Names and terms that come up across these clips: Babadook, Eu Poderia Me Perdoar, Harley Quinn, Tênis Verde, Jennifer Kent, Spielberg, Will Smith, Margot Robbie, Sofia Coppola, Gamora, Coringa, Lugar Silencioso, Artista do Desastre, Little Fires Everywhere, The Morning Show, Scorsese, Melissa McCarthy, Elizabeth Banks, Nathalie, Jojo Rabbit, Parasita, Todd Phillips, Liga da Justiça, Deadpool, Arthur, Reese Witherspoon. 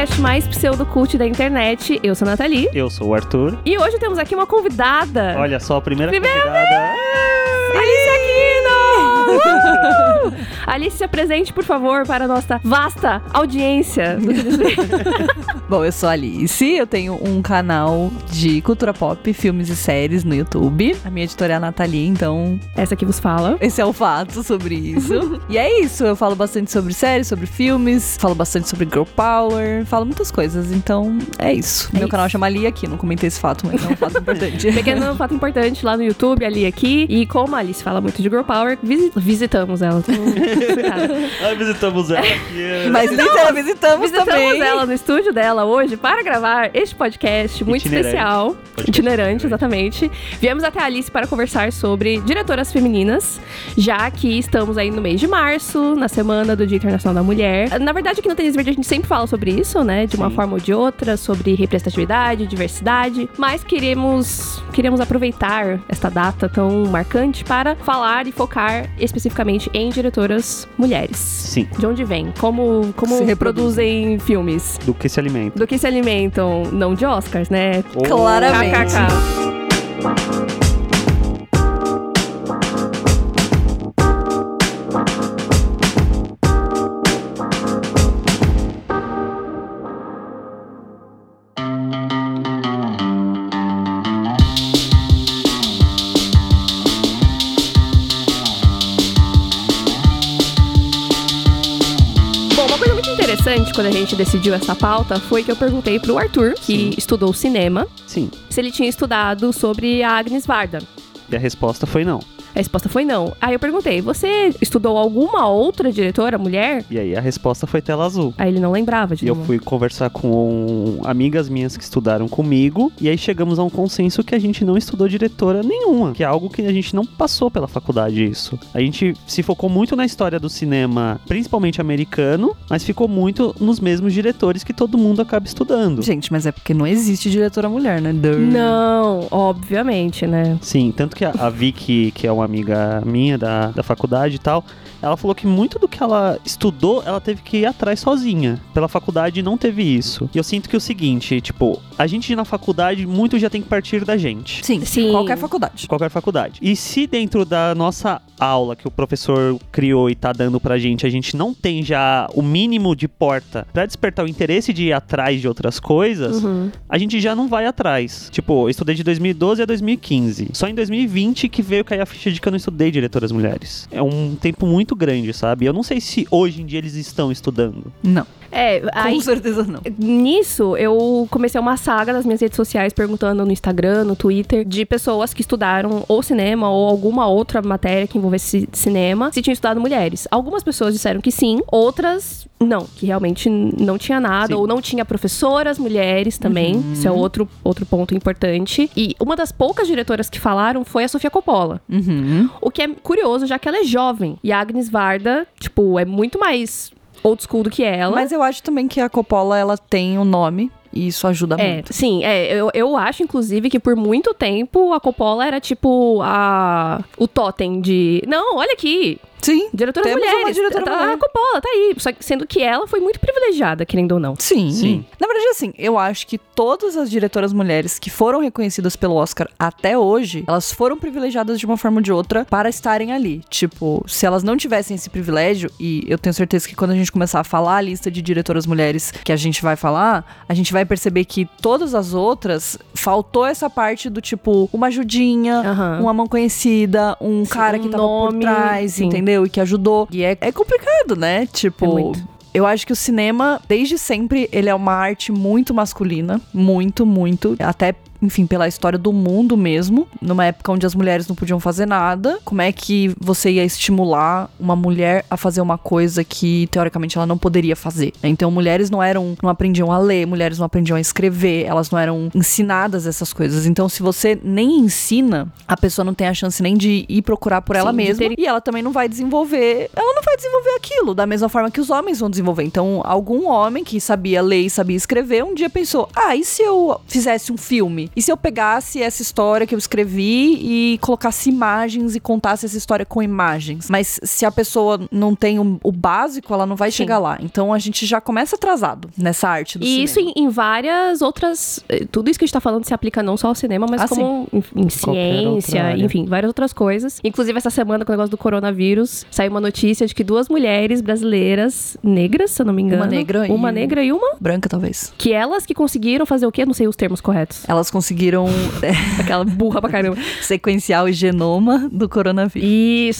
podcast mais pseudocult da internet. Eu sou a Nathalie. Eu sou o Arthur. E hoje temos aqui uma convidada. Olha só, a primeira convidada. Alice Aquino! Alice, se apresente, por favor, para a nossa vasta audiência do Tênis Verde. Bom, eu sou a Alice, eu tenho um canal de cultura pop, filmes e séries no YouTube. A minha editora é a Nathalie, então... Essa aqui vos fala. Esse é o fato sobre isso. E é isso, eu falo bastante sobre séries, sobre filmes, falo bastante sobre girl power, falo muitas coisas, então é isso. Meu canal chama Ali aqui, não comentei esse fato, mas é um fato importante. Pequeno fato importante lá no YouTube, Ali aqui. E como a Alice fala muito de girl power, visitamos ela. Visitamos ela aqui. Mas então, visitamos ela no estúdio dela hoje para gravar este podcast muito especial, itinerante, exatamente. Viemos até a Alice para conversar sobre diretoras femininas, já que estamos aí no mês de março, na semana do Dia Internacional da Mulher. Na verdade, aqui no Tênis Verde a gente sempre fala sobre isso, né? De uma forma ou de outra, sobre representatividade, diversidade, mas queremos aproveitar esta data tão marcante para falar e focar especificamente em diretoras mulheres. Sim. De onde vem? Como se reproduzem filmes? Do que se alimentam, não de Oscars, né? Oh. Claramente. KKK. Quando a gente decidiu essa pauta, foi que eu perguntei pro Arthur, que estudou cinema, se ele tinha estudado sobre a Agnes Varda. E a resposta foi não. Aí eu perguntei, você estudou alguma outra diretora mulher? E aí a resposta foi tela azul. Aí ele não lembrava de novo. Eu fui conversar com amigas minhas que estudaram comigo, e aí chegamos a um consenso que a gente não estudou diretora nenhuma, que é algo que a gente não passou pela faculdade isso. A gente se focou muito na história do cinema, principalmente americano, mas ficou muito nos mesmos diretores que todo mundo acaba estudando. Gente, mas é porque não existe diretora mulher, né? Não, obviamente, né? Sim, tanto que a Vicky, que é uma amiga minha da faculdade e tal, ela falou que muito do que ela estudou, ela teve que ir atrás sozinha. Pela faculdade não teve isso. E eu sinto que é o seguinte, tipo, a gente na faculdade muito já tem que partir da gente. Sim. Qualquer faculdade. E se dentro da nossa aula que o professor criou e tá dando pra gente, a gente não tem já o mínimo de porta pra despertar o interesse de ir atrás de outras coisas, a gente já não vai atrás. Tipo, eu estudei de 2012 a 2015. Só em 2020 que veio cair a ficha de que eu não estudei diretoras mulheres. É um tempo muito grande, sabe? Eu não sei se hoje em dia eles estão estudando. Não. Com certeza não. Nisso, eu comecei uma saga nas minhas redes sociais perguntando no Instagram, no Twitter, de pessoas que estudaram ou cinema ou alguma outra matéria que envolvesse cinema, se tinham estudado mulheres. Algumas pessoas disseram que sim, outras não, que realmente não tinha nada, ou não tinha professoras mulheres também. Isso é outro ponto importante. E uma das poucas diretoras que falaram foi a Sofia Coppola. O que é curioso, já que ela é jovem. E a Agnes Varda, tipo, é muito mais old school do que ela. Mas eu acho também que a Coppola, ela tem um nome. E isso ajuda muito. Sim, eu acho, inclusive, que por muito tempo a Coppola era tipo o totem de... Não, olha aqui! Sim, diretoras mulheres. Uma diretora mulher. A Coppola tá aí. Só que, sendo que ela foi muito privilegiada, querendo ou não. Sim. Na verdade, assim, eu acho que todas as diretoras mulheres que foram reconhecidas pelo Oscar até hoje, elas foram privilegiadas de uma forma ou de outra para estarem ali. Tipo, se elas não tivessem esse privilégio, e eu tenho certeza que quando a gente começar a falar a lista de diretoras mulheres que a gente vai falar, a gente vai perceber que todas as outras, faltou essa parte do tipo, uma ajudinha, uma mão conhecida, um cara que tava por trás, entendeu? E que ajudou. E é complicado, né? Tipo, eu acho que o cinema, desde sempre, ele é uma arte muito masculina. Muito, muito. Até, enfim, pela história do mundo mesmo. Numa época onde as mulheres não podiam fazer nada. Como é que você ia estimular uma mulher a fazer uma coisa que, teoricamente, ela não poderia fazer? Então, mulheres não aprendiam a ler, mulheres não aprendiam a escrever, elas não eram ensinadas essas coisas. Então, se você nem ensina, a pessoa não tem a chance nem de ir procurar por ela mesma. E ela também não vai desenvolver... Ela não vai desenvolver aquilo, da mesma forma que os homens vão desenvolver. Então, algum homem que sabia ler e sabia escrever, um dia pensou, e se eu fizesse um filme? filme. E se eu pegasse essa história que eu escrevi e colocasse imagens e contasse essa história com imagens? Mas se a pessoa não tem o básico, ela não vai chegar lá. Então a gente já começa atrasado nessa arte do cinema. E isso em várias outras... Tudo isso que a gente tá falando se aplica não só ao cinema, mas como em ciência, enfim, várias outras coisas. Inclusive essa semana, com o negócio do coronavírus, saiu uma notícia de que 2 mulheres brasileiras negras, se eu não me engano. Uma negra e uma... branca, talvez. Que elas que conseguiram fazer o quê? Não sei os termos corretos. Elas conseguiram... Aquela burra pra caramba. Sequenciar o genoma do coronavírus.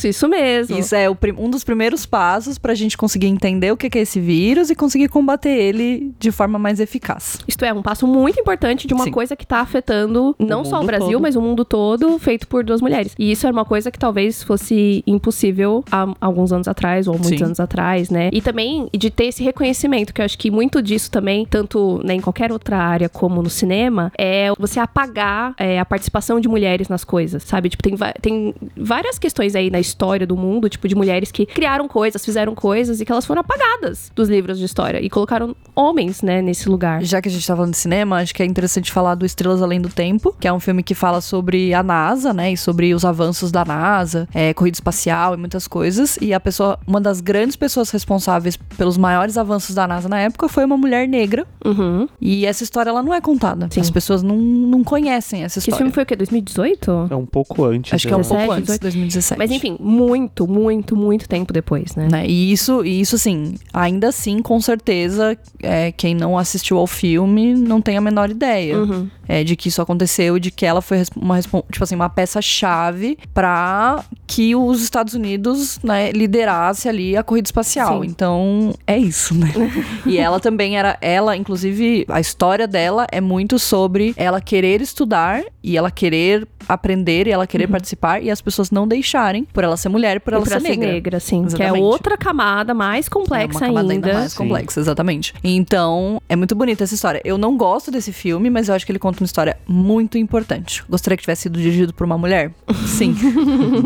Isso mesmo. Isso é um dos primeiros passos pra gente conseguir entender o que é esse vírus e conseguir combater ele de forma mais eficaz. Isto é um passo muito importante de uma coisa que tá afetando não só o Brasil, mas o mundo todo, feito por 2 mulheres. E isso era uma coisa que talvez fosse impossível há alguns anos atrás, ou muitos anos atrás, né? E também de ter esse reconhecimento, que eu acho que muito disso também, tanto né, em qualquer outra área como no cinema, é você apagar a participação de mulheres nas coisas, sabe? Tipo, tem várias questões aí na história do mundo, tipo, de mulheres que criaram coisas, fizeram coisas e que elas foram apagadas dos livros de história e colocaram homens, né, nesse lugar. Já que a gente tá falando de cinema, acho que é interessante falar do Estrelas Além do Tempo, que é um filme que fala sobre a NASA, né, e sobre os avanços da NASA, corrida espacial e muitas coisas, e a pessoa, uma das grandes pessoas responsáveis pelos maiores avanços da NASA na época foi uma mulher negra, e essa história ela não é contada. As pessoas não conhecem essa história. Esse filme foi o quê? 2018? É um pouco antes. Acho que é um pouco antes, 2017. Mas enfim, muito, muito, muito tempo depois, né? E isso assim, ainda assim, com certeza, quem não assistiu ao filme não tem a menor ideia de que isso aconteceu e de que ela foi uma peça-chave pra que os Estados Unidos, né, liderasse ali a corrida espacial. Então, é isso, né? E ela também inclusive, a história dela é muito sobre ela querer estudar e ela querer aprender e ela querer participar e as pessoas não deixarem por ela ser mulher e por ela ser negra, sim. Exatamente. Que é outra camada mais complexa ainda. É uma camada ainda mais complexa, exatamente. Então, é muito bonita essa história. Eu não gosto desse filme, mas eu acho que ele conta uma história muito importante. Gostaria que tivesse sido dirigido por uma mulher? Sim.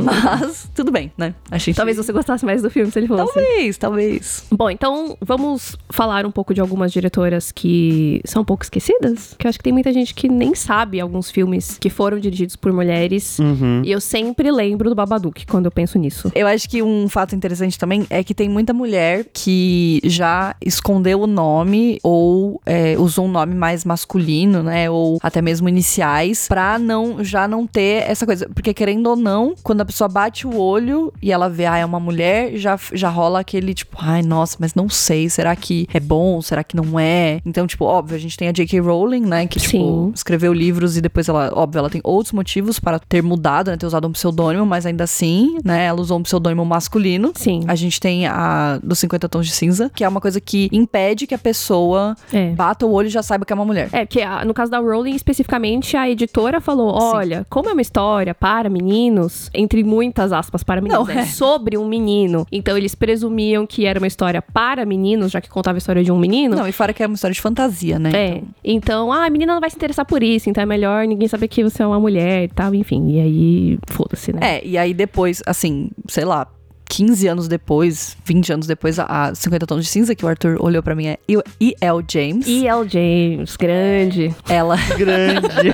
Mas, tudo bem, né? Talvez você gostasse mais do filme se ele fosse. Talvez. Bom, então, vamos falar um pouco de algumas diretoras que são um pouco esquecidas. Que eu acho que tem muita gente que nem sabe alguns filmes que foram dirigidos por mulheres. E eu sempre lembro do Babadook quando eu penso nisso. Eu acho que um fato interessante também é que tem muita mulher que já escondeu o nome ou usou um nome mais masculino, né? Ou até mesmo iniciais pra já não ter essa coisa. Porque querendo ou não, quando a pessoa bate o olho e ela vê, é uma mulher, já rola aquele tipo, nossa, mas não sei, será que é bom? Será que não é? Então, tipo, óbvio, a gente tem a J.K. Rowling, né? Que, tipo, escreveu livros e depois ela tem outros motivos para ter mudado, né? Ter usado um pseudônimo, mas ainda assim, né? Ela usou um pseudônimo masculino. Sim. A gente tem a dos 50 Tons de Cinza, que é uma coisa que impede que a pessoa bata o olho e já saiba que é uma mulher. É, porque no caso da Rowling, especificamente, a editora falou, olha, como é uma história para meninos, entre muitas aspas, para meninos, não, sobre um menino. Então, eles presumiam que era uma história para meninos, já que contava a história de um menino. Não, e fora que era uma história de fantasia, né? É. Então, a menina não vai se interessar por isso, então é melhor ninguém saber que você é uma mulher e tal, enfim. E aí, foda-se, né? E aí depois, assim, sei lá, 15 anos depois, 20 anos depois, a 50 Tons de Cinza, que o Arthur olhou pra mim, é E.L. James. E.L. James, grande. Ela... grande.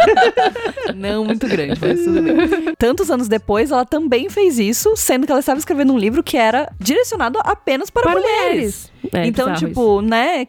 Não muito grande, mas tudo bem. Tantos anos depois, ela também fez isso, sendo que ela estava escrevendo um livro que era direcionado apenas para mulheres. Então, tipo, né,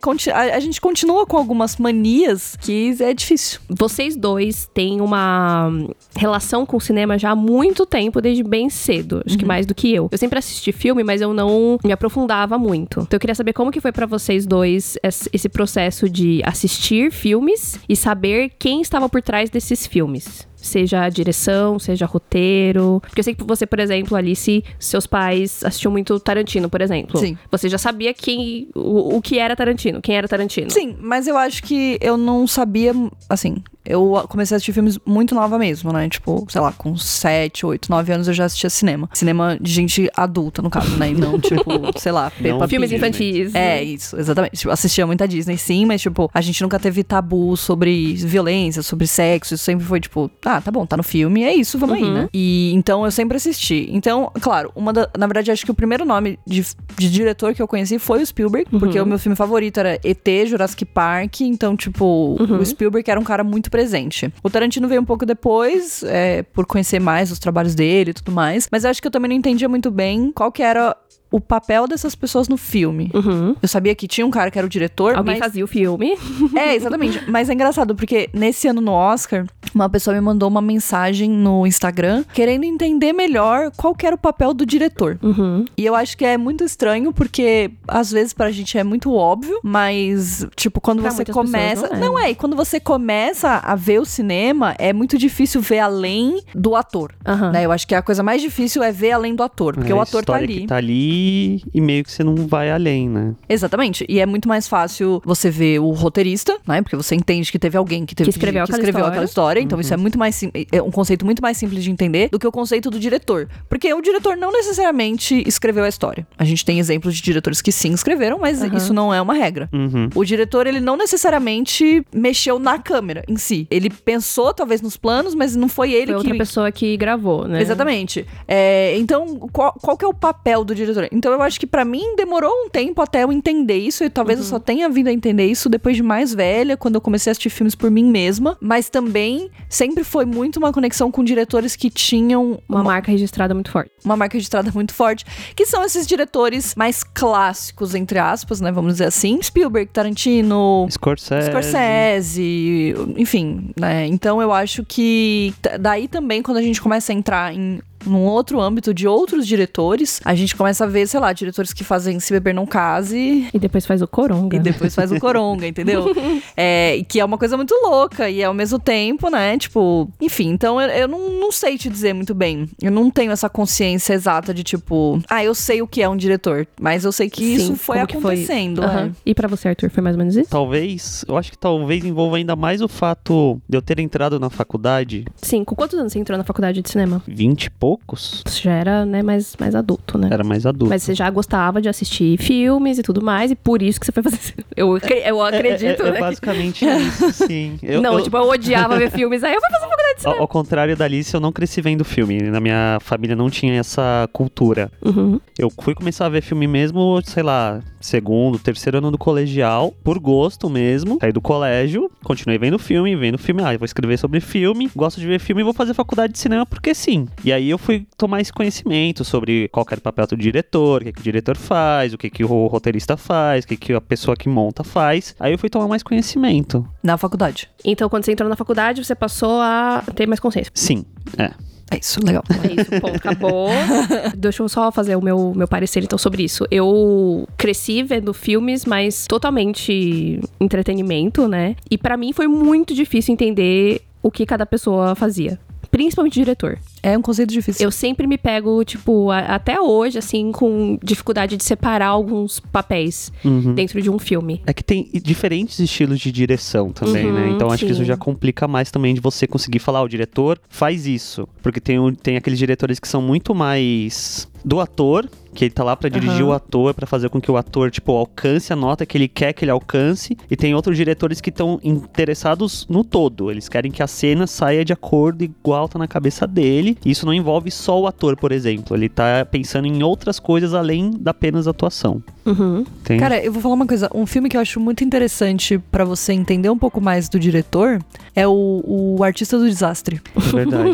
a gente continua com algumas manias que é difícil. Vocês dois têm uma relação com o cinema já há muito tempo, desde bem cedo. Acho que mais do que eu. Eu sempre assisti filme, mas eu não me aprofundava muito. Então eu queria saber como que foi pra vocês dois esse processo de assistir filmes e saber quem estava por trás desses filmes. Seja direção, seja roteiro. Porque eu sei que você, por exemplo, Alice, seus pais assistiam muito Tarantino, por exemplo. Sim. Você já sabia o que era Tarantino, quem era Tarantino. Sim, mas eu acho que eu não sabia, assim... Eu comecei a assistir filmes muito nova mesmo, né? Tipo, sei lá, com 7, 8, 9 anos eu já assistia cinema. Cinema de gente adulta, no caso, né? E não, tipo, sei lá, Peppa Pig. Filmes infantis. É, isso, exatamente. Tipo, assistia muito a Disney, sim, mas, tipo, a gente nunca teve tabu sobre violência, sobre sexo. Isso sempre foi, tipo, tá bom, tá no filme, é isso, vamos aí, né? E então eu sempre assisti. Então, claro, na verdade, acho que o primeiro nome de diretor que eu conheci foi o Spielberg, porque o meu filme favorito era E.T., Jurassic Park. Então, tipo, o Spielberg era um cara muito muito presente. O Tarantino veio um pouco depois, por conhecer mais os trabalhos dele e tudo mais, mas eu acho que eu também não entendia muito bem qual que era o papel dessas pessoas no filme. Uhum. Eu sabia que tinha um cara que era o diretor, alguém fazia o filme. É, exatamente. Mas é engraçado, porque nesse ano no Oscar, uma pessoa me mandou uma mensagem no Instagram, querendo entender melhor qual que era o papel do diretor. Uhum. E eu acho que é muito estranho, porque às vezes pra gente é muito óbvio, mas, tipo, quando você começa... E quando você começa a ver o cinema, é muito difícil ver além do ator. Uhum. Né? Eu acho que a coisa mais difícil é ver além do ator, porque o ator tá ali. Que tá ali e meio que você não vai além, né? Exatamente. E é muito mais fácil você ver o roteirista, né? Porque você entende que teve alguém que escreveu aquela história. Então isso é muito mais é um conceito muito mais simples de entender do que o conceito do diretor. Porque o diretor não necessariamente escreveu a história. A gente tem exemplos de diretores que sim escreveram, mas isso não é uma regra. Uhum. O diretor, ele não necessariamente mexeu na câmera em si. Ele pensou, talvez, nos planos, mas não foi ele que... Foi outra pessoa que gravou, né? Exatamente. Então, qual que é o papel do diretor? Então eu acho que pra mim demorou um tempo até eu entender isso, e talvez eu só tenha vindo a entender isso depois de mais velha, quando eu comecei a assistir filmes por mim mesma, mas também sempre foi muito uma conexão com diretores que tinham uma marca registrada muito forte. Uma marca registrada muito forte, que são esses diretores mais clássicos, entre aspas, né, vamos dizer assim, Spielberg, Tarantino, Scorsese, enfim, né, então eu acho que daí também quando a gente começa a entrar num outro âmbito de outros diretores, a gente começa a ver, sei lá, diretores que fazem Se Beber Não Case. E depois faz o Coronga. Entendeu? Que é uma coisa muito louca e ao mesmo tempo, né, tipo... Enfim, então eu não sei te dizer muito bem. Eu não tenho essa consciência exata de, tipo... Ah, eu sei o que é um diretor, mas eu sei que isso foi acontecendo. Foi? Uhum. É. E pra você, Arthur, foi mais ou menos isso? Talvez, eu acho que talvez envolva ainda mais o fato de eu ter entrado na faculdade. Sim, com quantos anos você entrou na faculdade de cinema? 20 e pouco. Você já era, né, mais adulto, né? Era mais adulto. Mas você já gostava de assistir filmes e tudo mais, e por isso que você foi fazer... Eu acredito, né? Basicamente isso, sim. Eu odiava ver filmes, aí eu fui fazer faculdade de cinema. Ao contrário da Alice, eu não cresci vendo filme. Na minha família não tinha essa cultura. Uhum. Eu fui começar a ver filme mesmo, sei lá, segundo, terceiro ano do colegial, por gosto mesmo. Saí do colégio, continuei vendo filme. Ah, eu vou escrever sobre filme, gosto de ver filme e vou fazer faculdade de cinema porque sim. E aí eu fui tomar esse conhecimento sobre qual era o papel do diretor, o que o diretor faz, o que o roteirista faz, o que a pessoa que monta faz. Aí eu fui tomar mais conhecimento. Na faculdade. Então, quando você entrou na faculdade, você passou a ter mais consciência. Sim, é. É isso, legal. É isso, ponto, acabou. Deixa eu só fazer o meu parecer, então, sobre isso. Eu cresci vendo filmes, mas totalmente entretenimento, né? E pra mim foi muito difícil entender o que cada pessoa fazia. Principalmente diretor. É um conceito difícil. Eu sempre me pego, tipo, até hoje, assim, com dificuldade de separar alguns papéis dentro de um filme. É que tem diferentes estilos de direção também, né? Então acho que isso já complica mais também de você conseguir falar, o diretor faz isso. Porque tem aqueles diretores que são muito mais do ator, que ele tá lá pra dirigir o ator, pra fazer com que o ator, tipo, alcance a nota que ele quer que ele alcance. E tem outros diretores que estão interessados no todo. Eles querem que a cena saia de acordo igual tá na cabeça dele. E isso não envolve só o ator, por exemplo. Ele tá pensando em outras coisas além da apenas atuação. Uhum. Cara, eu vou falar uma coisa. Um filme que eu acho muito interessante pra você entender um pouco mais do diretor é o Artista do Desastre. É verdade.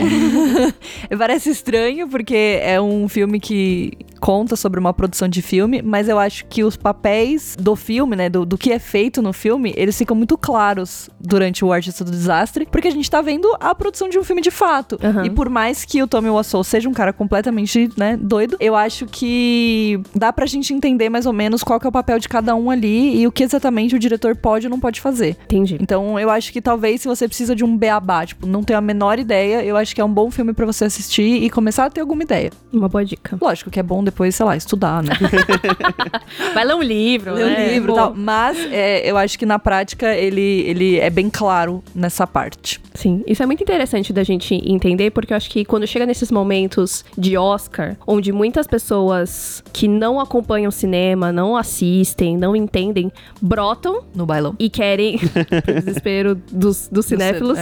Parece estranho, porque é um filme que conta sobre uma produção de filme, mas eu acho que os papéis do filme, né, do que é feito no filme, eles ficam muito claros durante o Artista do Desastre, porque a gente tá vendo a produção de um filme de fato. Uhum. E por mais que o Tommy Wiseau seja um cara completamente, né, doido, eu acho que dá pra gente entender mais ou menos qual que é o papel de cada um ali e o que exatamente o diretor pode ou não pode fazer. Entendi. Então eu acho que talvez se você precisa de um beabá, tipo, não tenho a menor ideia, eu acho que é um bom filme pra você assistir e começar a ter alguma ideia. Uma boa dica. Lógico que é bom depois, sei lá, estudar, né? Vai ler um livro, né? Ler um livro e tal. Mas eu acho que na prática ele é bem claro nessa parte. Sim, isso é muito interessante da gente entender, porque eu acho que quando chega nesses momentos de Oscar, onde muitas pessoas que não acompanham cinema, não assistem, não entendem, brotam no bailão e querem, pro desespero dos cinéfilos,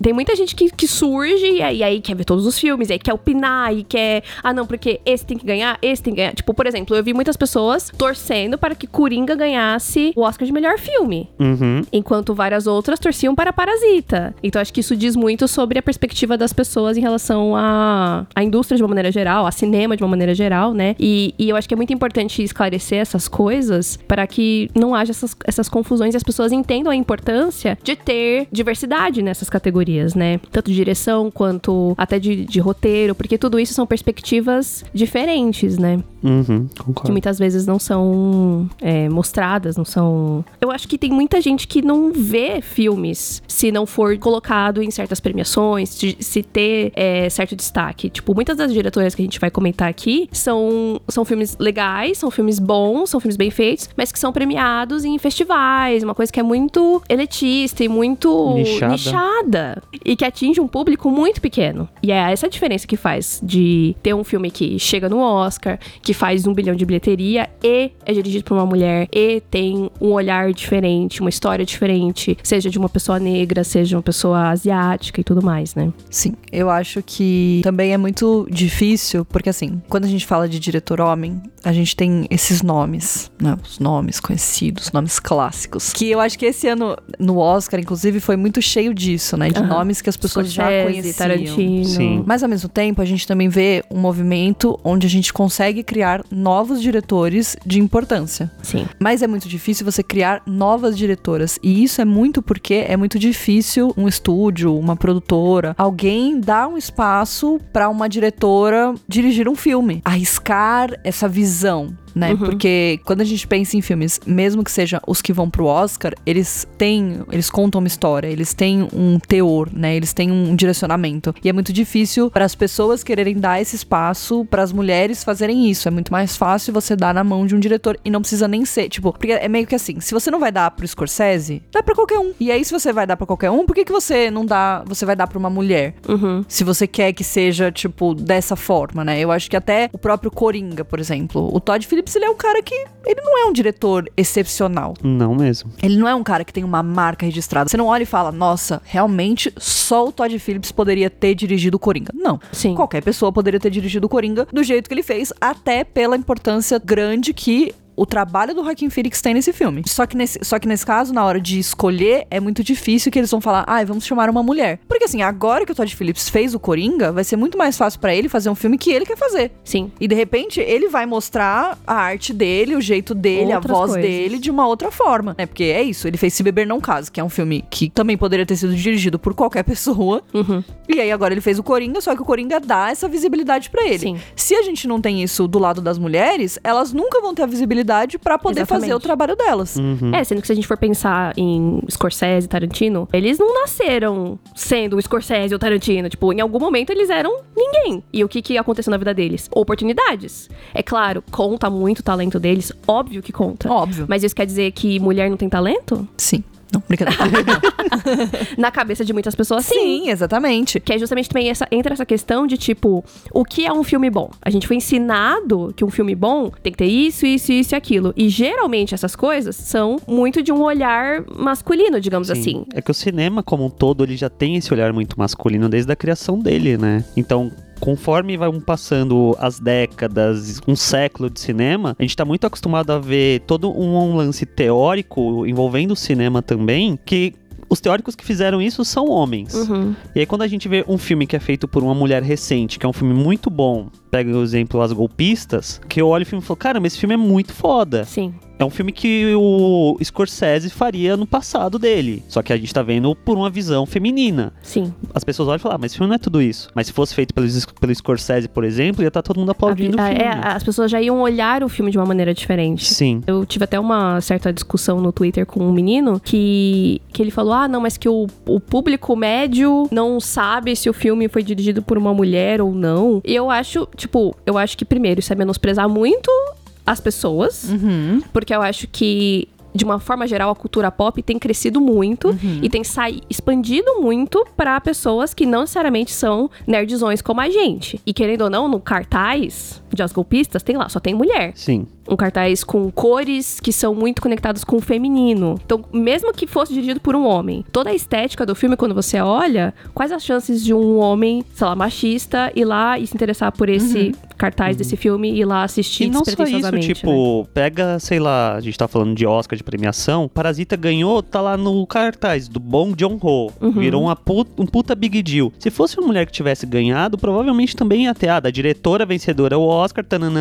tem muita gente que surge e aí quer ver todos os filmes, e aí quer opinar, e quer, ah não, porque esse tem que ganhar, esse tem que ganhar. Tipo, por exemplo, eu vi muitas pessoas torcendo para que Coringa ganhasse o Oscar de melhor filme. Uhum. Enquanto várias outras torciam para Parasita. Então acho que isso diz muito sobre a perspectiva das pessoas em relação à indústria de uma maneira geral, a cinema de uma maneira geral, né? E eu acho que é muito importante esclarecer essas coisas para que não haja essas confusões e as pessoas entendam a importância de ter diversidade nessas categorias, né? Tanto de direção quanto até de roteiro, porque tudo isso são perspectivas diferentes, né? Uhum, concordo. Que muitas vezes não são mostradas, não são... Eu acho que tem muita gente que não vê filmes se não for colocado em certas premiações, se ter certo destaque. Tipo, muitas das diretoras que a gente vai comentar aqui são filmes legais, são filmes bons, são filmes bem feitos, mas que são premiados em festivais, uma coisa que é muito elitista e muito nichada e que atinge um público muito pequeno. E é essa a diferença que faz de ter um filme que chega no Oscar, que faz 1 bilhão de bilheteria e é dirigido por uma mulher e tem um olhar diferente, uma história diferente, seja de uma pessoa negra, seja de uma pessoa asiática e tudo mais, né? Sim, eu acho que também é muito difícil, porque assim, quando a gente fala de diretor homem, a gente tem esses nomes, né? Os nomes conhecidos, nomes clássicos, que eu acho que esse ano no Oscar, inclusive, foi muito cheio disso, né? De nomes que as pessoas Scorsese, já conheciam. Tarantino. Sim. Mas ao mesmo tempo, a gente também vê um movimento onde a gente consegue criar novos diretores de importância. Sim. Mas é muito difícil você criar novas diretoras. E isso é muito porque é muito difícil um estúdio, uma produtora, alguém dar um espaço pra uma diretora dirigir um filme. Arriscar essa visão, né? Uhum. Porque quando a gente pensa em filmes, mesmo que sejam os que vão pro Oscar, eles contam uma história, eles têm um teor, né? Eles têm um direcionamento. E é muito difícil para as pessoas quererem dar esse espaço para as mulheres fazerem isso. É muito mais fácil você dar na mão de um diretor e não precisa nem ser, tipo, porque é meio que assim, se você não vai dar pro Scorsese, dá pra qualquer um. E aí, se você vai dar pra qualquer um, por que você não dá, você vai dar pra uma mulher? Uhum. Se você quer que seja, tipo, dessa forma, né? Eu acho que até o próprio Coringa, por exemplo, o Todd Phillips, ele é um cara que, ele não é um diretor excepcional. Não mesmo. Ele não é um cara que tem uma marca registrada. Você não olha e fala, nossa, realmente só o Todd Phillips poderia ter dirigido o Coringa. Não. Sim. Qualquer pessoa poderia ter dirigido o Coringa do jeito que ele fez, até pela importância grande que o trabalho do Joaquin Phoenix tem nesse filme. Só que nesse caso, na hora de escolher, é muito difícil que eles vão falar, vamos chamar uma mulher. Porque assim, agora que o Todd Phillips fez o Coringa, vai ser muito mais fácil pra ele fazer um filme que ele quer fazer. Sim. E de repente, ele vai mostrar a arte dele, o jeito dele, outras a voz coisas dele, de uma outra forma, né? Porque é isso, ele fez Se Beber Não Case, que é um filme que também poderia ter sido dirigido por qualquer pessoa. Uhum. E aí agora ele fez o Coringa, só que o Coringa dá essa visibilidade pra ele. Sim. Se a gente não tem isso do lado das mulheres, elas nunca vão ter a visibilidade pra poder fazer o trabalho delas. Uhum. Sendo que se a gente for pensar em Scorsese e Tarantino, eles não nasceram sendo o Scorsese ou o Tarantino. Tipo, em algum momento eles eram ninguém. E o que aconteceu na vida deles? Oportunidades. É claro, conta muito o talento deles. Óbvio que conta. Óbvio. Mas isso quer dizer que mulher não tem talento? Sim. Não, brincadeira. Na cabeça de muitas pessoas, sim, exatamente. Que é justamente também entra essa questão de tipo, o que é um filme bom? A gente foi ensinado que um filme bom tem que ter isso, isso, isso e aquilo. E geralmente essas coisas são muito de um olhar masculino, digamos assim. É que o cinema como um todo, ele já tem esse olhar muito masculino desde a criação dele, né? Então, conforme vão passando as décadas, um século de cinema, a gente tá muito acostumado a ver todo um lance teórico envolvendo o cinema também, que os teóricos que fizeram isso são homens. Uhum. E aí quando a gente vê um filme que é feito por uma mulher recente, que é um filme muito bom, pega o exemplo As Golpistas, que eu olho o filme e falo, caramba, esse filme é muito foda. Sim. É um filme que o Scorsese faria no passado dele. Só que a gente tá vendo por uma visão feminina. Sim. As pessoas olham e falam, mas esse filme não é tudo isso. Mas se fosse feito pelo Scorsese, por exemplo, ia estar todo mundo aplaudindo o filme. As pessoas já iam olhar o filme de uma maneira diferente. Sim. Eu tive até uma certa discussão no Twitter com um menino que ele falou, não, mas que o público médio não sabe se o filme foi dirigido por uma mulher ou não. E eu acho, que primeiro, isso é menosprezar muito as pessoas, uhum, porque eu acho que de uma forma geral, a cultura pop tem crescido muito, uhum, e tem expandido muito pra pessoas que não necessariamente são nerdzões como a gente. E querendo ou não, no cartaz de As Golpistas, tem lá, só tem mulher. Sim. Um cartaz com cores que são muito conectadas com o feminino. Então, mesmo que fosse dirigido por um homem, toda a estética do filme, quando você olha, quais as chances de um homem, sei lá, machista, ir lá e se interessar por esse... Uhum. cartaz desse filme e ir lá assistir despretensiosamente. E não só isso, tipo, né? Pega, sei lá, a gente tá falando de Oscar, de premiação, Parasita ganhou, tá lá no cartaz do Bong Joon-ho. Virou um puta big deal. Se fosse uma mulher que tivesse ganhado, provavelmente também ia ter, da diretora vencedora o Oscar, tananana.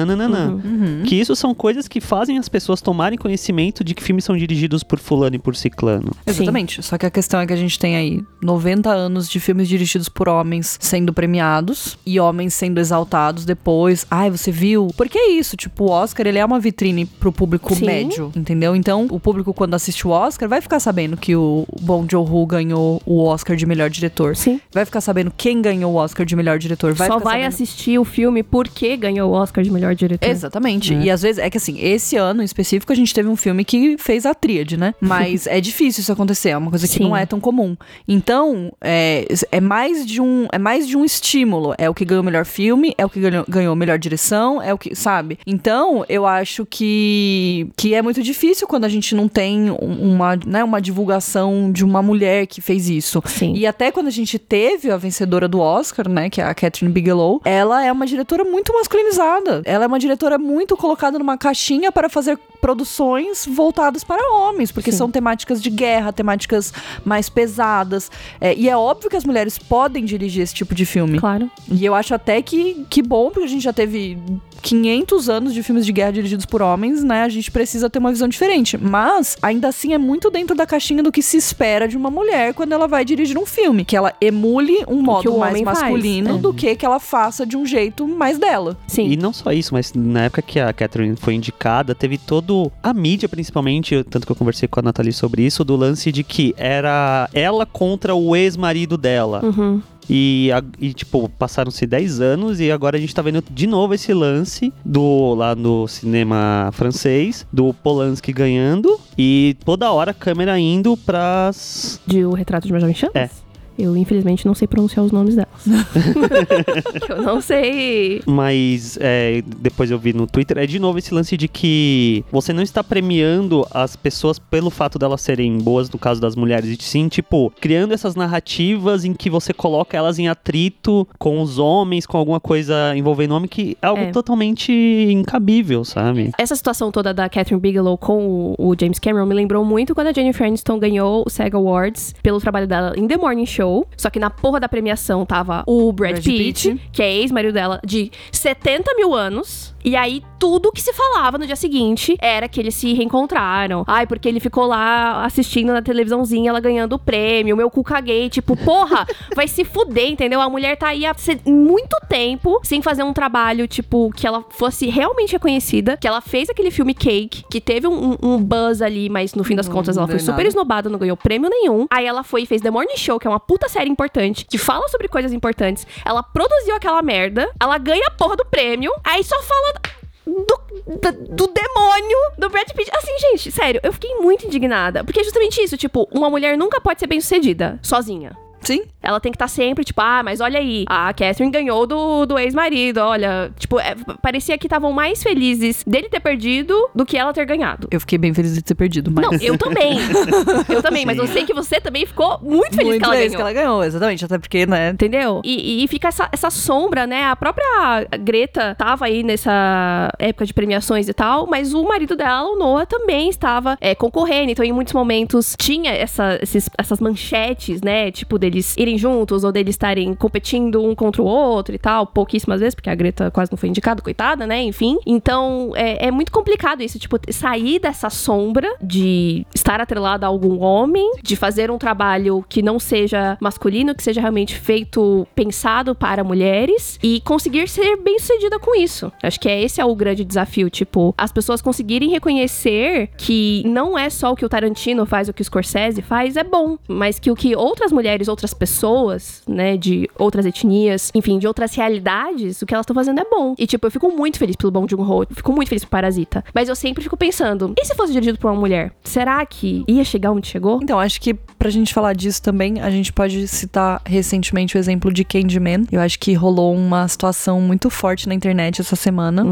Que isso são coisas que fazem as pessoas tomarem conhecimento de que filmes são dirigidos por fulano e por ciclano. Exatamente. Sim. Só que a questão é que a gente tem aí 90 anos de filmes dirigidos por homens sendo premiados e homens sendo exaltados depois. Ai, você viu? Porque é isso, tipo, o Oscar, ele é uma vitrine pro público médio, entendeu? Então, o público, quando assiste o Oscar, vai ficar sabendo que o Bong Joon-ho ganhou o Oscar de melhor diretor. Sim. Vai ficar sabendo quem ganhou o Oscar de melhor diretor. Só vai assistir o filme porque ganhou o Oscar de melhor diretor. Exatamente. É. E às vezes, é que assim, esse ano em específico a gente teve um filme que fez a tríade, né? Mas é difícil isso acontecer, é uma coisa que não é tão comum. Então, é mais de um estímulo. É o que ganhou o melhor filme, é o que ganhou a melhor direção, é o que, sabe? Então, eu acho que é muito difícil quando a gente não tem uma divulgação de uma mulher que fez isso. Sim. E até quando a gente teve a vencedora do Oscar, né, que é a Catherine Bigelow, ela é uma diretora muito masculinizada. Ela é uma diretora muito colocada numa caixinha para fazer produções voltadas para homens, porque são temáticas de guerra, temáticas mais pesadas. E é óbvio que as mulheres podem dirigir esse tipo de filme. Claro. E eu acho até que bom, porque a gente já teve 500 anos de filmes de guerra dirigidos por homens, né? A gente precisa ter uma visão diferente. Mas, ainda assim, é muito dentro da caixinha do que se espera de uma mulher quando ela vai dirigir um filme. Que ela emule um modo mais masculino do que ela faça de um jeito mais dela. Sim. E não só isso, mas na época que a Catherine foi indicada, teve todo a mídia, principalmente, tanto que eu conversei com a Nathalie sobre isso, do lance de que era ela contra o ex-marido dela. E, tipo, passaram-se 10 anos e agora a gente tá vendo de novo esse lance lá no cinema francês, do Polanski ganhando e toda hora a câmera indo pras... De O Retrato de uma Jovem Chance? É. Eu, infelizmente, não sei pronunciar os nomes delas. Eu não sei. Mas, depois eu vi no Twitter, de novo esse lance de que você não está premiando as pessoas pelo fato delas serem boas, no caso das mulheres, e sim, tipo, criando essas narrativas em que você coloca elas em atrito com os homens, com alguma coisa envolvendo homem, que é algo totalmente incabível, sabe? Essa situação toda da Catherine Bigelow com o James Cameron me lembrou muito quando a Jennifer Aniston ganhou o SAG Awards pelo trabalho dela em The Morning Show. Só que na porra da premiação tava o Brad Pitt, que é ex-marido dela, de 70 mil anos. E aí, tudo que se falava no dia seguinte era que eles se reencontraram. Ai, porque ele ficou lá assistindo na televisãozinha, ela ganhando o prêmio, meu cu caguei. Tipo, porra, vai se fuder, entendeu? A mulher tá aí há muito tempo sem fazer um trabalho, tipo, que ela fosse realmente reconhecida. Que ela fez aquele filme Cake, que teve um buzz ali, mas no fim das contas ela foi super esnobada, não ganhou prêmio nenhum. Aí ela foi e fez The Morning Show, que é uma puta série importante, que fala sobre coisas importantes. Ela produziu aquela merda, ela ganha a porra do prêmio, aí só fala... Do demônio do Brad Pitt. Assim, gente, sério, eu fiquei muito indignada. Porque é justamente isso, tipo, uma mulher nunca pode ser bem-sucedida sozinha. Sim. Ela tem que estar sempre, tipo, mas olha aí, a Catherine ganhou do ex-marido, olha. Tipo, parecia que estavam mais felizes dele ter perdido do que ela ter ganhado. Eu fiquei bem feliz de ter perdido, mas... Não, eu também. Sim. Mas eu sei que você também ficou muito feliz que ela ganhou. Muito feliz que ela ganhou, exatamente, até porque, né? Entendeu? E fica essa sombra, né? A própria Greta tava aí nessa época de premiações e tal, mas o marido dela, o Noah, também estava concorrendo. Então, em muitos momentos, tinha essas manchetes, né? Tipo, deles irem juntos ou deles estarem competindo um contra o outro e tal, pouquíssimas vezes, porque a Greta quase não foi indicada, coitada, né, enfim. Então, é muito complicado isso, tipo, sair dessa sombra de estar atrelada a algum homem, de fazer um trabalho que não seja masculino, que seja realmente feito, pensado para mulheres e conseguir ser bem-sucedida com isso. Acho que esse é o grande desafio, tipo, as pessoas conseguirem reconhecer que não é só o que o Tarantino faz, o que o Scorsese faz é bom, mas que o que outras mulheres, outras pessoas, né, de outras etnias, enfim, de outras realidades, o que elas estão fazendo é bom. E, tipo, eu fico muito feliz pelo Bong Joon-ho, fico muito feliz pelo Parasita. Mas eu sempre fico pensando, e se fosse dirigido por uma mulher? Será que ia chegar onde chegou? Então, acho que pra gente falar disso também, a gente pode citar recentemente o exemplo de Candyman. Eu acho que rolou uma situação muito forte na internet essa semana,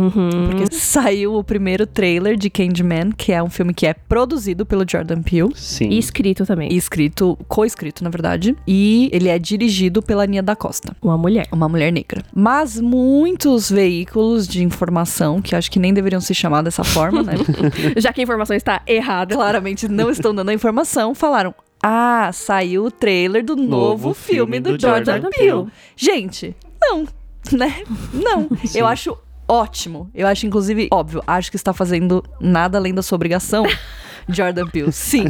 porque saiu o primeiro trailer de Candyman, que é um filme que é produzido pelo Jordan Peele. Sim. E escrito também. E escrito, co-escrito, na verdade. E ele é dirigido pela Nia da Costa. Uma mulher. Uma mulher negra. Mas muitos veículos de informação, que eu acho que nem deveriam se chamar dessa forma, né? Já que a informação está errada, claramente não estão dando a informação, falaram: ah, saiu o trailer do novo filme do Jordan Peele. Gente, não, né? Não. Sim. Eu acho ótimo. Eu acho, inclusive, óbvio, acho que está fazendo nada além da sua obrigação, Jordan Peele, sim.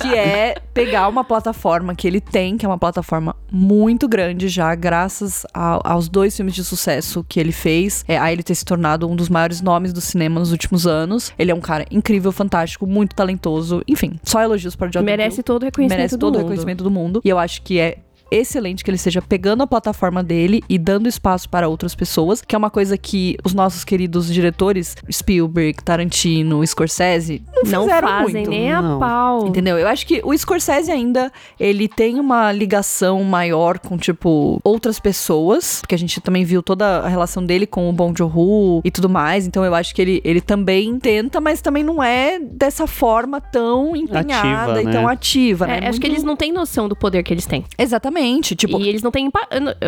Que é pegar uma plataforma que ele tem, que é uma plataforma muito grande já, graças aos dois filmes de sucesso que ele fez, a ele ter se tornado um dos maiores nomes do cinema nos últimos anos. Ele é um cara incrível, fantástico, muito talentoso, enfim, só elogios para Jordan Peele. Merece todo o reconhecimento do mundo. Merece todo o reconhecimento do mundo. E eu acho que é excelente que ele esteja pegando a plataforma dele e dando espaço para outras pessoas, que é uma coisa que os nossos queridos diretores, Spielberg, Tarantino, Scorsese, não fizeram muito. Não fazem nem a pau. Entendeu? Eu acho que o Scorsese ainda, ele tem uma ligação maior com, tipo, outras pessoas, porque a gente também viu toda a relação dele com o Bong Joon-ho e tudo mais, então eu acho que ele também tenta, mas também não é dessa forma tão empenhada ativa, né? E tão ativa, né? É, muito... Acho que eles não têm noção do poder que eles têm. Exatamente. Tipo, e eles não têm...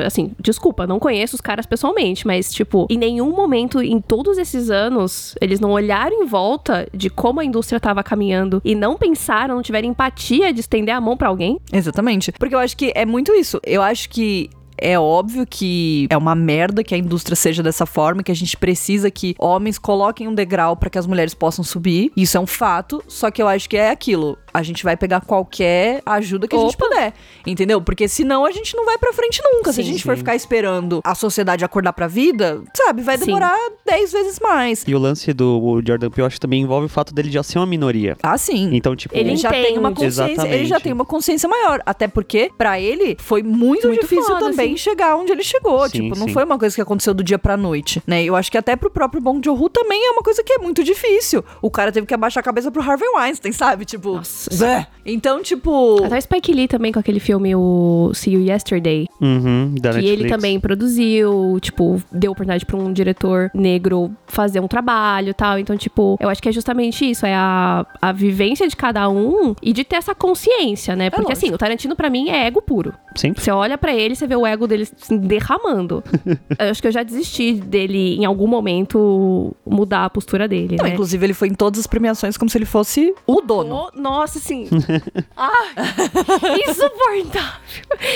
Assim, desculpa, não conheço os caras pessoalmente, mas, tipo, em nenhum momento, em todos esses anos, eles não olharam em volta de como a indústria tava caminhando e não pensaram, não tiveram empatia de estender a mão pra alguém. Exatamente. Porque eu acho que é muito isso. Eu acho que... É óbvio que é uma merda que a indústria seja dessa forma, que a gente precisa que homens coloquem um degrau pra que as mulheres possam subir. Isso é um fato, só que eu acho que é aquilo. A gente vai pegar qualquer ajuda que a gente puder, entendeu? Porque senão a gente não vai pra frente nunca. Sim, se a gente for ficar esperando a sociedade acordar pra vida, sabe, vai demorar 10 vezes mais. E o lance do Jordan Peele, acho que também envolve o fato dele já ser uma minoria. Ah, sim. Então, tipo... Ele já tem uma consciência, ele já tem uma consciência maior. Até porque, pra ele, foi muito difícil foda, também chegar onde ele chegou, não foi uma coisa que aconteceu do dia pra noite, né? Eu acho que até pro próprio Bong Joon-ho também é uma coisa que é muito difícil. O cara teve que abaixar a cabeça pro Harvey Weinstein, sabe? Tipo, Zé. Então, tipo... Até o Spike Lee também com aquele filme, o See You Yesterday, da que Netflix. Ele também produziu, tipo, deu oportunidade pra um diretor negro fazer um trabalho e tal. Então, tipo, eu acho que é justamente isso, é a vivência de cada um e de ter essa consciência, né? Porque, assim, o Tarantino pra mim é ego puro. Sim. Você olha pra ele, você vê o ego dele se derramando. Eu acho que eu já desisti dele, em algum momento, mudar a postura dele, né? Inclusive, ele foi em todas as premiações como se ele fosse o dono. Nossa, assim... ah, insuportável.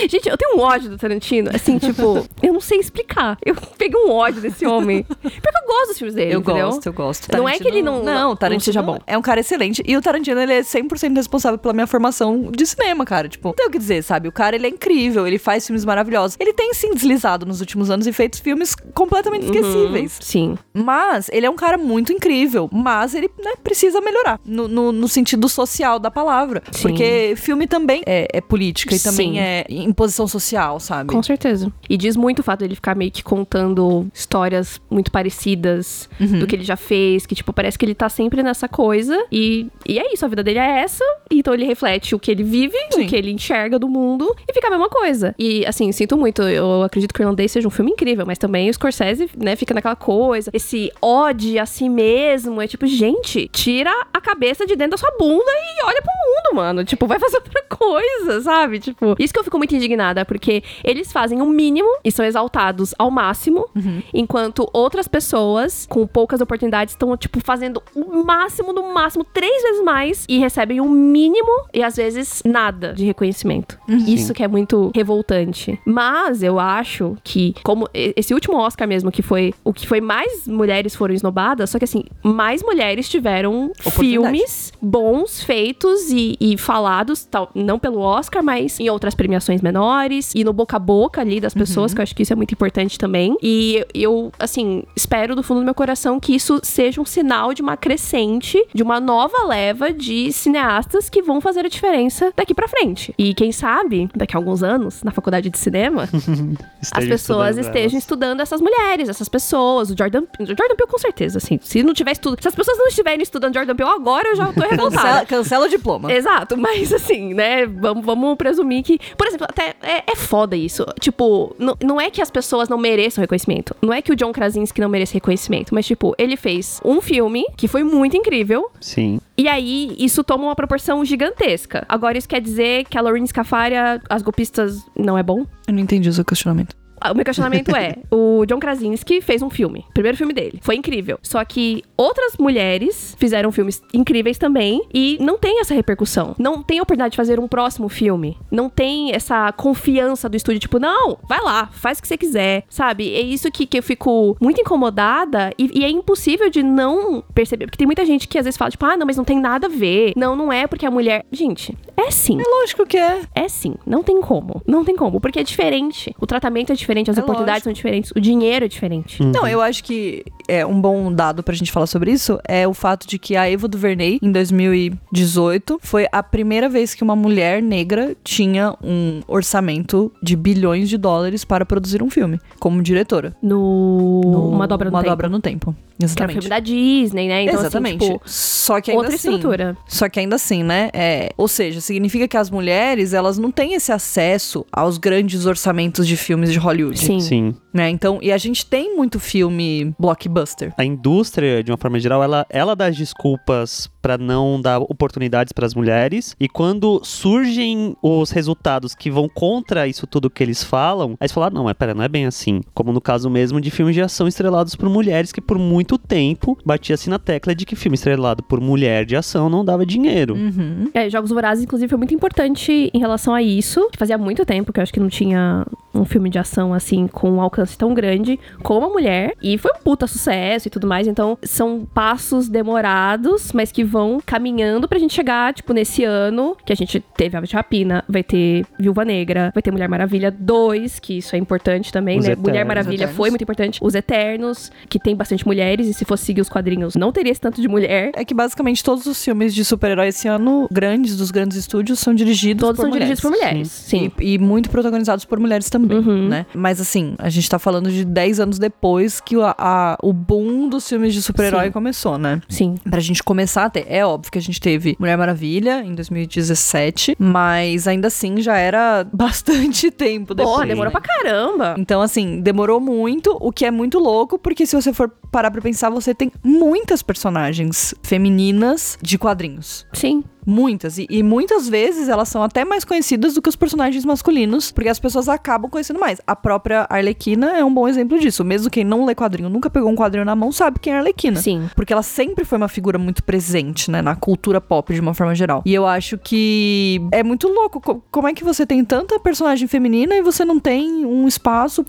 Gente, eu tenho um ódio do Tarantino. Assim, tipo, eu não sei explicar. Eu peguei um ódio desse homem. Porque eu gosto dos filmes dele, entendeu? Eu gosto. Tarantino, não é que ele não... Não, o Tarantino seja bom. É um cara excelente. E o Tarantino, ele é 100% responsável pela minha formação de cinema, cara. Tipo, não tem o que dizer, sabe? O cara, ele é incrível. Ele faz filmes maravilhosos. Ele tem, sim, deslizado nos últimos anos e feito filmes completamente esquecíveis. Sim. Mas ele é um cara muito incrível. Mas ele, né, precisa melhorar no sentido social da palavra. Sim. Porque filme também é política e também é imposição social, sabe? Com certeza. E diz muito o fato dele ficar meio que contando histórias muito parecidas do que ele já fez. Que, tipo, parece que ele tá sempre nessa coisa. E é isso, a vida dele é essa. Então ele reflete o que ele vive, o que ele enxerga do mundo. E fica a mesma coisa. E, assim, sinto muito, eu acredito que o Irlandês seja um filme incrível, mas também o Scorsese, né, fica naquela coisa, esse ódio a si mesmo, é tipo, gente, tira a cabeça de dentro da sua bunda e olha pro mundo, mano, tipo, vai fazer outra coisa, sabe, tipo, isso que eu fico muito indignada, porque eles fazem o mínimo e são exaltados ao máximo, enquanto outras pessoas com poucas oportunidades estão, tipo, fazendo o máximo do máximo, 3 vezes mais, e recebem o mínimo e às vezes nada de reconhecimento. Isso que é muito revoltante. Mas eu acho que, como esse último Oscar mesmo, que foi o que foi mais mulheres foram esnobadas, só que, assim, mais mulheres tiveram filmes bons, feitos e falados, tal, não pelo Oscar, mas em outras premiações menores e no boca a boca ali das pessoas, que eu acho que isso é muito importante também. E eu, assim, espero do fundo do meu coração que isso seja um sinal de uma crescente, de uma nova leva de cineastas que vão fazer a diferença daqui pra frente. E quem sabe, daqui a alguns anos, na faculdade de cinema, cinema. As pessoas estejam estudando essas mulheres, essas pessoas, o Jordan Peele. O Jordan Peele, com certeza, assim. Se não tiver estudo, se as pessoas não estiverem estudando Jordan Peele agora, eu já tô revoltada. Cancela o diploma. Exato, mas assim, né, vamos presumir que... Por exemplo, até é foda isso. Tipo, não é que as pessoas não mereçam reconhecimento. Não é que o John Krasinski não merece reconhecimento, mas tipo, ele fez um filme que foi muito incrível. Sim. E aí, isso toma uma proporção gigantesca. Agora, isso quer dizer que a Lorene Scafaria, As Golpistas, não é bom? Eu não entendi o seu questionamento. O meu questionamento é, o John Krasinski fez um filme, o primeiro filme dele, foi incrível. Só que outras mulheres fizeram filmes incríveis também e não tem essa repercussão. Não tem a oportunidade de fazer um próximo filme. Não tem essa confiança do estúdio, tipo, não, vai lá, faz o que você quiser, sabe? É isso que eu fico muito incomodada e é impossível de não perceber. Porque tem muita gente que às vezes fala, tipo, ah, não, mas não tem nada a ver. Não, não é porque a mulher... Gente, é sim. É lógico que é. É sim, não tem como. Não tem como, porque é diferente. O tratamento é diferente. As oportunidades são diferentes, o dinheiro é diferente. Não, eu acho que é um bom dado pra gente falar sobre isso, é o fato de que a Eva DuVernay, em 2018, foi a primeira vez que uma mulher negra tinha um orçamento de bilhões de dólares para produzir um filme, como diretora. Uma dobra no tempo. Exatamente. Que era o filme da Disney, né? Então, exatamente. Assim, tipo, só que ainda outra assim, estrutura. Só que ainda assim, né? Ou seja, significa que as mulheres, elas não têm esse acesso aos grandes orçamentos de filmes de Hollywood. Sim. Sim. Né? Então, e a gente tem muito filme blockbuster. A indústria, de uma forma geral, ela dá desculpas pra não dar oportunidades pras mulheres. E quando surgem os resultados que vão contra isso tudo que eles falam, aí você fala, não, mas pera, não é bem assim. Como no caso mesmo de filmes de ação estrelados por mulheres, que por muito tempo batia-se na tecla de que filme estrelado por mulher de ação não dava dinheiro. Uhum. Jogos Vorazes, inclusive, foi muito importante em relação a isso. Fazia muito tempo que eu acho que não tinha um filme de ação, assim, com um alcance tão grande como a mulher. E foi um puta sucesso e tudo mais. Então, são passos demorados, mas que vão caminhando pra gente chegar, tipo, nesse ano, que a gente teve Aves de Rapina, vai ter Viúva Negra, vai ter Mulher Maravilha 2, que isso é importante também, né? Eternos. Mulher Maravilha foi muito importante. Os Eternos, que tem bastante mulheres, e se fosse seguir os quadrinhos, não teria esse tanto de mulher. É que, basicamente, todos os filmes de super-herói esse ano, grandes, dos grandes estúdios, são dirigidos por mulheres. Sim. E muito protagonizados por mulheres também. Uhum. Né? Mas assim, a gente tá falando de 10 anos depois que o boom dos filmes de super-herói começou, né? Sim. Pra gente começar a ter, é óbvio que a gente teve Mulher Maravilha em 2017, mas ainda assim já era bastante tempo depois. Pô, demorou pra caramba! Então assim, demorou muito, o que é muito louco, porque se você for parar pra pensar, você tem muitas personagens femininas de quadrinhos. Sim. Muitas. E muitas vezes elas são até mais conhecidas do que os personagens masculinos, porque as pessoas acabam conhecendo mais. A própria Arlequina é um bom exemplo disso. Mesmo quem não lê quadrinho, nunca pegou um quadrinho na mão, sabe quem é a Arlequina. Sim. Porque ela sempre foi uma figura muito presente, né, na cultura pop de uma forma geral. E eu acho que é muito louco. Como é que você tem tanta personagem feminina e você não tem um espaço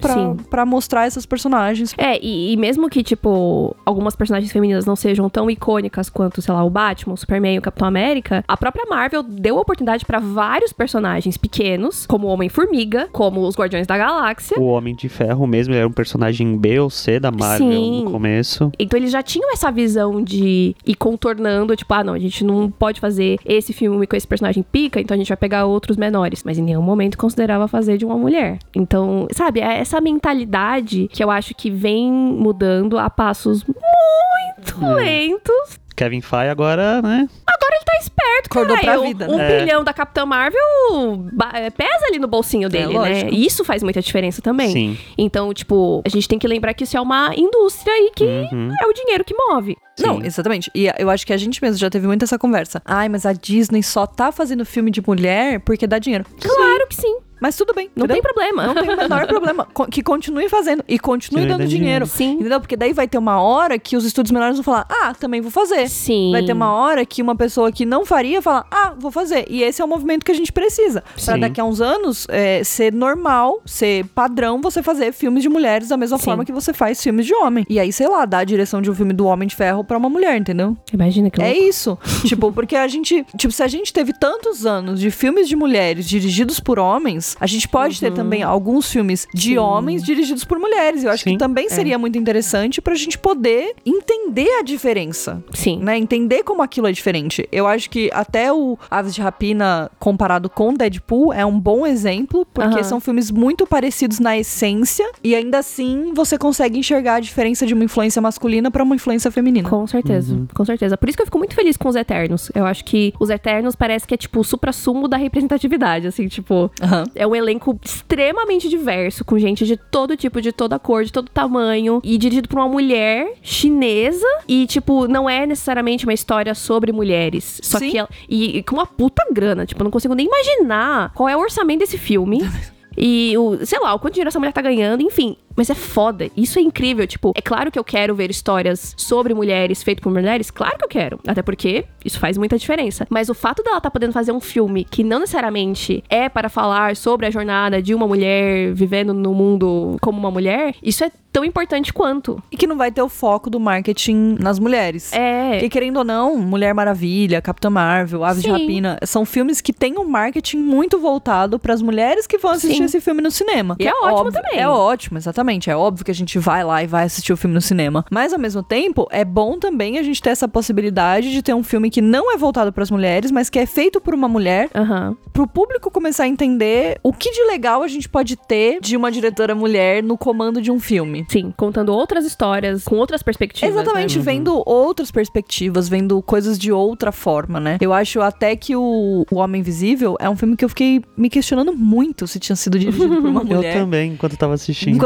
pra mostrar essas personagens? E mesmo que, tipo, algumas personagens femininas não sejam tão icônicas quanto, sei lá, o Batman, o Superman, o Capitão América... A própria Marvel deu oportunidade pra vários personagens pequenos, como o Homem-Formiga, como os Guardiões da Galáxia. O Homem de Ferro mesmo, ele era um personagem B ou C da Marvel no começo. Então eles já tinham essa visão de ir contornando, tipo, ah não, a gente não pode fazer esse filme com esse personagem pica, então a gente vai pegar outros menores. Mas em nenhum momento considerava fazer de uma mulher. Então, sabe, é essa mentalidade que eu acho que vem mudando a passos muito lentos. Kevin Feige agora, né? Agora ele tá esperto, cara. Acordou pra vida, né? Um bilhão da Capitã Marvel pesa ali no bolsinho dele, né? E isso faz muita diferença também. Sim. Então, tipo, a gente tem que lembrar que isso é uma indústria e que é o dinheiro que move. Sim. Não, exatamente. E eu acho que a gente mesmo já teve muito essa conversa. Ai, mas a Disney só tá fazendo filme de mulher porque dá dinheiro. Claro que sim. Mas tudo bem. Não tem problema. Não tem o menor problema. Que continue fazendo. E continue dando dinheiro. Sim. Entendeu? Porque daí vai ter uma hora que os estúdios menores vão falar, ah, também vou fazer. Sim. Vai ter uma hora que uma pessoa que não faria fala, ah, vou fazer. E esse é o movimento que a gente precisa. Sim. Pra daqui a uns anos ser normal, ser padrão você fazer filmes de mulheres da mesma forma que você faz filmes de homem. E aí, sei lá, dá a direção de um filme do Homem de Ferro pra uma mulher, entendeu? Imagina que louco. É isso. Tipo, porque a gente... Tipo, se a gente teve tantos anos de filmes de mulheres dirigidos por homens... mulheres. A gente pode ter também alguns filmes de homens dirigidos por mulheres. Eu acho que também seria muito interessante pra gente poder entender a diferença. Sim. Né? Entender como aquilo é diferente. Eu acho que até o Aves de Rapina, comparado com Deadpool, é um bom exemplo, porque são filmes muito parecidos na essência, e ainda assim você consegue enxergar a diferença de uma influência masculina pra uma influência feminina. Com certeza, com certeza. Por isso que eu fico muito feliz com os Eternos. Eu acho que os Eternos parece que é tipo o supra-sumo da representatividade, assim, tipo, é um elenco extremamente diverso, com gente de todo tipo, de toda cor, de todo tamanho, e dirigido por uma mulher chinesa, e tipo, não é necessariamente uma história sobre mulheres, só que ela, e com uma puta grana, tipo, eu não consigo nem imaginar qual é o orçamento desse filme. E o, sei lá, o quanto dinheiro essa mulher tá ganhando, enfim. Mas é foda, isso é incrível. Tipo, é claro que eu quero ver histórias sobre mulheres, feitas por mulheres, claro que eu quero. Até porque isso faz muita diferença. Mas o fato dela tá podendo fazer um filme que não necessariamente é para falar sobre a jornada de uma mulher vivendo no mundo como uma mulher, isso é tão importante quanto. E que não vai ter o foco do marketing nas mulheres. É. Porque querendo ou não, Mulher Maravilha, Capitã Marvel, Aves de Rapina, são filmes que têm um marketing muito voltado pras mulheres que vão assistir esse filme no cinema. E é ótimo também. É ótimo, exatamente. É óbvio que a gente vai lá e vai assistir o filme no cinema. Mas, ao mesmo tempo, é bom também a gente ter essa possibilidade de ter um filme que não é voltado pras mulheres, mas que é feito por uma mulher, pro público começar a entender o que de legal a gente pode ter de uma diretora mulher no comando de um filme. Sim, contando outras histórias, com outras perspectivas. Exatamente, né? Vendo outras perspectivas, vendo coisas de outra forma, né? Eu acho até que o Homem Invisível é um filme que eu fiquei me questionando muito se tinha sido dirigido por uma mulher. Eu também, enquanto eu tava assistindo.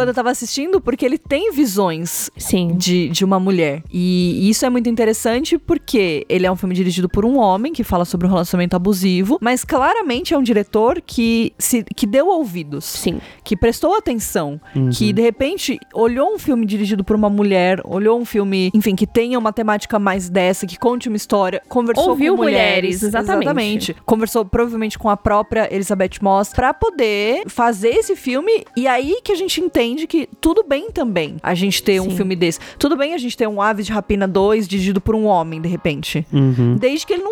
Porque ele tem visões de uma mulher. E isso é muito interessante porque ele é um filme dirigido por um homem que fala sobre um relacionamento abusivo, mas claramente é um diretor que deu ouvidos. Sim. Que prestou atenção. Que, de repente, olhou um filme dirigido por uma mulher, olhou um filme, enfim, que tenha uma temática mais dessa, que conte uma história, conversou ouviu com mulheres. Exatamente. Conversou provavelmente com a própria Elizabeth Moss pra poder fazer esse filme, e aí que a gente entende que tudo bem também a gente ter um filme desse. Tudo bem a gente ter um Aves de Rapina 2 dirigido por um homem, de repente. Desde que ele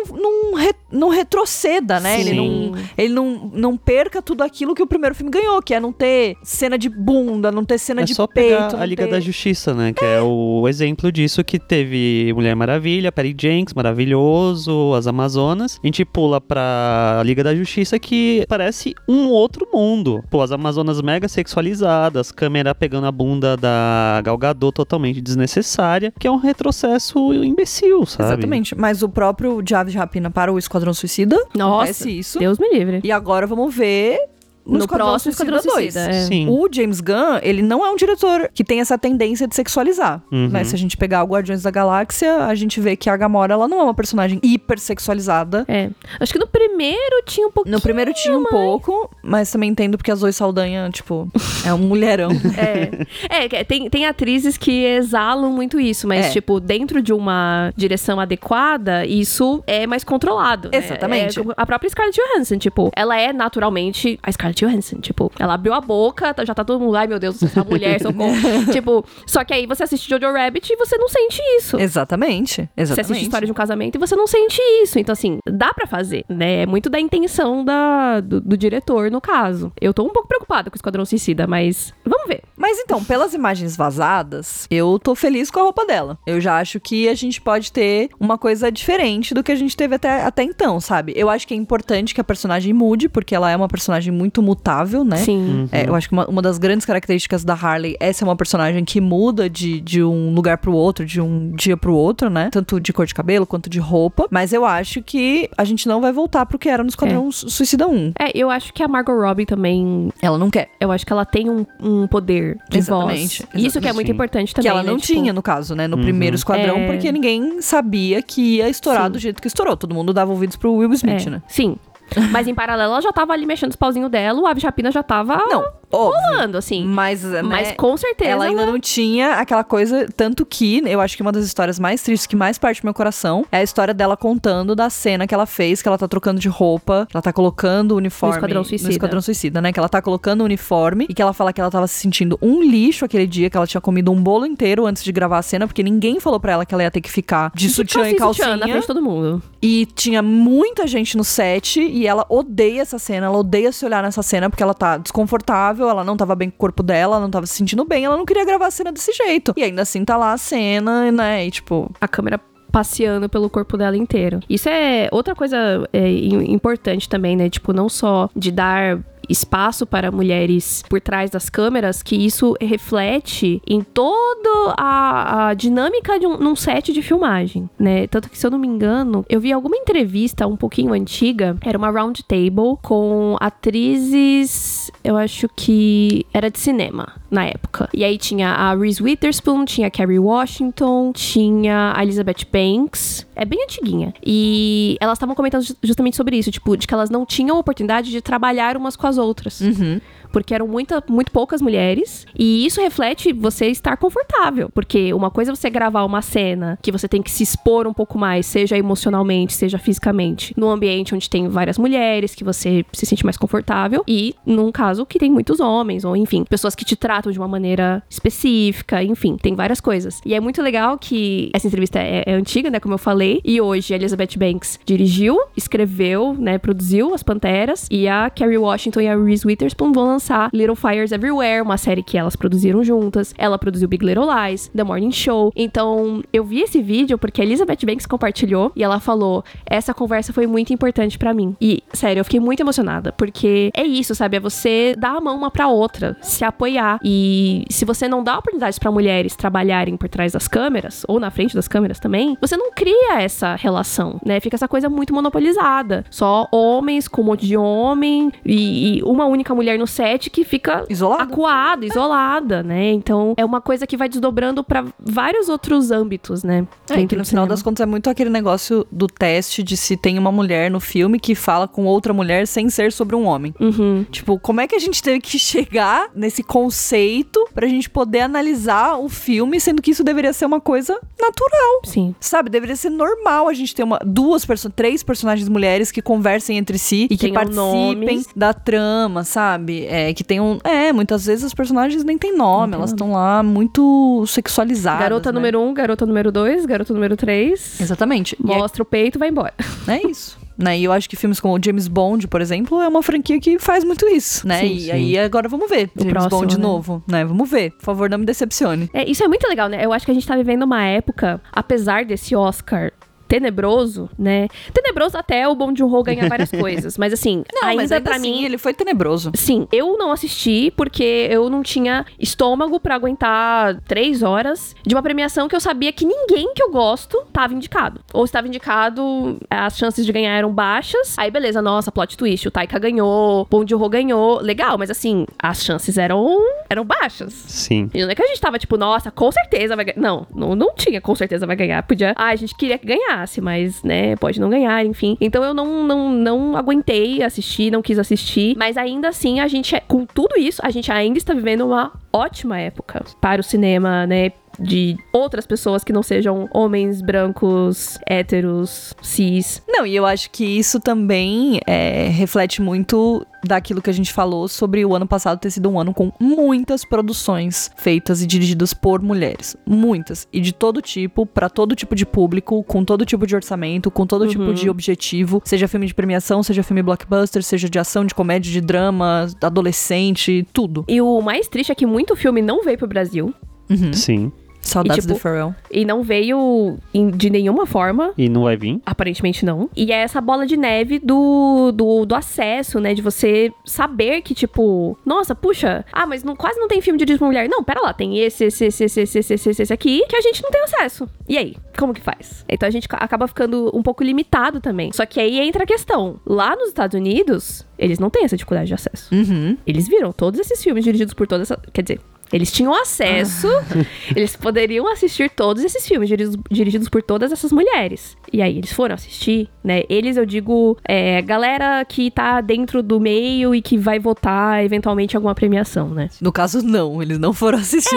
não retroceda, né? Ele não perca tudo aquilo que o primeiro filme ganhou, que é não ter cena de bunda, não ter cena de peito. A Liga da Justiça, né? Que é o exemplo disso, que teve Mulher Maravilha, Patty Jenkins, maravilhoso, as Amazonas. A gente pula pra Liga da Justiça, que parece um outro mundo. Pô, as Amazonas mega sexualizadas, câmera pegando a bunda da Gal Gadot totalmente desnecessária, que é um retrocesso imbecil, sabe? Exatamente. Mas o próprio Aves de Rapina para o Esquadrão Suicida. Nossa, isso. Deus me livre. E agora vamos ver... No próximo Esquadrão Suicida 2. É. O James Gunn, ele não é um diretor que tem essa tendência de sexualizar. Né? Se a gente pegar o Guardiões da Galáxia, a gente vê que a Gamora, ela não é uma personagem hipersexualizada. É. Acho que no primeiro tinha um pouquinho. No primeiro tinha um pouco, mas também entendo porque a Zoe Saldanha, tipo, é um mulherão. Tem atrizes que exalam muito isso, mas, tipo, dentro de uma direção adequada, isso é mais controlado. Exatamente. Né? A própria Scarlett Johansson, tipo, ela é naturalmente a Scarlett Johansson, tipo, ela abriu a boca, já tá todo mundo, ai meu Deus, essa mulher, socorro. Tipo, só que aí você assiste Jojo Rabbit e você não sente isso. Exatamente. Você assiste a história de um casamento e você não sente isso. Então, assim, dá pra fazer, né? É muito da intenção do diretor, no caso. Eu tô um pouco preocupada com o Esquadrão Suicida, mas vamos ver. Mas então, pelas imagens vazadas, eu tô feliz com a roupa dela. Eu já acho que a gente pode ter uma coisa diferente do que a gente teve até então, sabe? Eu acho que é importante que a personagem mude, porque ela é uma personagem muito mutável, né? Sim. Eu acho que uma das grandes características da Harley é ser uma personagem que muda de um lugar pro outro, de um dia pro outro, né? Tanto de cor de cabelo, quanto de roupa. Mas eu acho que a gente não vai voltar pro que era no Esquadrão Suicida 1. Eu acho que a Margot Robbie também... Ela não quer. Eu acho que ela tem um poder de voz. Isso que é muito importante também, que ela não tinha, no caso, né? No primeiro Esquadrão, porque ninguém sabia que ia estourar do jeito que estourou. Todo mundo dava ouvidos pro Will Smith, né? Sim. Mas em paralelo, ela já tava ali mexendo os pauzinhos dela, o Aves de Rapina já tava... Não, rolando, assim. Mas, né, mas com certeza... Ela ainda não tinha aquela coisa... Tanto que, eu acho que uma das histórias mais tristes, que mais parte do meu coração, é a história dela contando da cena que ela fez, que ela tá trocando de roupa, ela tá colocando o uniforme... No Esquadrão Suicida, né? Que ela tá colocando o uniforme e que ela fala que ela tava se sentindo um lixo aquele dia, que ela tinha comido um bolo inteiro antes de gravar a cena, porque ninguém falou pra ela que ela ia ter que ficar de sutiã e calcinha. Sutiã na frente de todo mundo. E tinha muita gente no set e ela odeia essa cena, ela odeia se olhar nessa cena porque ela tá desconfortável, ela não tava bem com o corpo dela, ela não tava se sentindo bem, ela não queria gravar a cena desse jeito. E ainda assim tá lá a cena, né? E tipo... A câmera... passeando pelo corpo dela inteiro. Isso é outra coisa importante também, né? Tipo, não só de dar espaço para mulheres por trás das câmeras, que isso reflete em toda a dinâmica de um set de filmagem, né? Tanto que, se eu não me engano, eu vi alguma entrevista um pouquinho antiga, era uma round table com atrizes, eu acho que era de cinema na época. E aí tinha a Reese Witherspoon, tinha a Kerry Washington, tinha a Elizabeth Banks, é bem antiguinha. E elas estavam comentando justamente sobre isso, tipo, de que elas não tinham oportunidade de trabalhar umas com as outras. Uhum. Porque eram muito poucas mulheres. E isso reflete você estar confortável. Porque uma coisa é você gravar uma cena que você tem que se expor um pouco mais, seja emocionalmente, seja fisicamente, num ambiente onde tem várias mulheres, que você se sente mais confortável. E num caso que tem muitos homens, ou enfim, pessoas que te tratam de uma maneira específica, enfim, tem várias coisas. E é muito legal que essa entrevista é antiga, né, como eu falei. E hoje a Elizabeth Banks dirigiu, escreveu, né, produziu As Panteras. E a Kerry Washington e a Reese Witherspoon vão lançar Little Fires Everywhere, uma série que elas produziram juntas. Ela produziu Big Little Lies, The Morning Show. Então, eu vi esse vídeo porque a Elizabeth Banks compartilhou e ela falou, essa conversa foi muito importante pra mim. E, sério, eu fiquei muito emocionada, porque é isso, sabe? É você dar a mão uma pra outra, se apoiar. E se você não dá oportunidades pra mulheres trabalharem por trás das câmeras, ou na frente das câmeras também, você não cria essa relação, né? Fica essa coisa muito monopolizada. Só homens com um monte de homem e uma única mulher no set que fica isolada, né? Então, é uma coisa que vai desdobrando pra vários outros âmbitos, né? Que no final das contas é muito aquele negócio do teste de se tem uma mulher no filme que fala com outra mulher sem ser sobre um homem. Uhum. Tipo, como é que a gente teve que chegar nesse conceito pra gente poder analisar o filme, sendo que isso deveria ser uma coisa natural. Sim. Sabe? Deveria ser normal a gente ter três personagens mulheres que conversem entre si e que participem da trama, sabe? Muitas vezes as personagens nem têm nome, elas estão lá muito sexualizadas. Garota número 1, garota número 2, garota número 3. Exatamente. Mostra o peito e vai embora. É isso. Né? E eu acho que filmes como o James Bond, por exemplo, é uma franquia que faz muito isso, né? Sim. Aí agora vamos ver o James Bond de novo, né? Vamos ver. Por favor, não me decepcione. Isso é muito legal, né? Eu acho que a gente tá vivendo uma época, apesar desse Oscar tenebroso, né? Tenebroso até o Bong Joon-ho ganhar várias coisas. Mas assim, ainda pra mim... ele foi tenebroso. Sim, eu não assisti porque eu não tinha estômago pra aguentar 3 horas de uma premiação que eu sabia que ninguém que eu gosto tava indicado. Ou estava indicado, as chances de ganhar eram baixas. Aí beleza, nossa, plot twist. O Taika ganhou, Bong Joon-ho ganhou. Legal, mas assim, as chances eram baixas. Sim. E não é que a gente tava tipo, nossa, com certeza vai ganhar. Não tinha com certeza vai ganhar. Podia... a gente queria ganhar, mas, né, pode não ganhar, enfim. Então eu não aguentei assistir, não quis assistir, mas ainda assim a gente, com tudo isso, a gente ainda está vivendo uma ótima época para o cinema, né, de outras pessoas que não sejam homens, brancos, héteros, cis. Não, e eu acho que isso também reflete muito daquilo que a gente falou sobre o ano passado ter sido um ano com muitas produções feitas e dirigidas por mulheres. Muitas. E de todo tipo, pra todo tipo de público, com todo tipo de orçamento, com todo tipo de objetivo. Seja filme de premiação, seja filme blockbuster, seja de ação, de comédia, de drama, adolescente, tudo. E o mais triste é que muito filme não veio pro Brasil. Uhum. Sim. Saudades do Pharrell. E não veio de nenhuma forma. E não vai vir? Aparentemente não. E é essa bola de neve do acesso, né? De você saber que, tipo... Nossa, puxa. Ah, mas quase não tem filme dirigido por mulher. Não, pera lá. Tem esse aqui que a gente não tem acesso. E aí? Como que faz? Então a gente acaba ficando um pouco limitado também. Só que aí entra a questão. Lá nos Estados Unidos, eles não têm essa dificuldade de acesso. Uhum. Eles viram todos esses filmes dirigidos por todas essas... Quer dizer... Eles tinham acesso, eles poderiam assistir todos esses filmes dirigidos por todas essas mulheres. E aí eles foram assistir, né? Eles, eu digo, galera que tá dentro do meio e que vai votar eventualmente alguma premiação, né? No caso, não. Eles não foram assistir.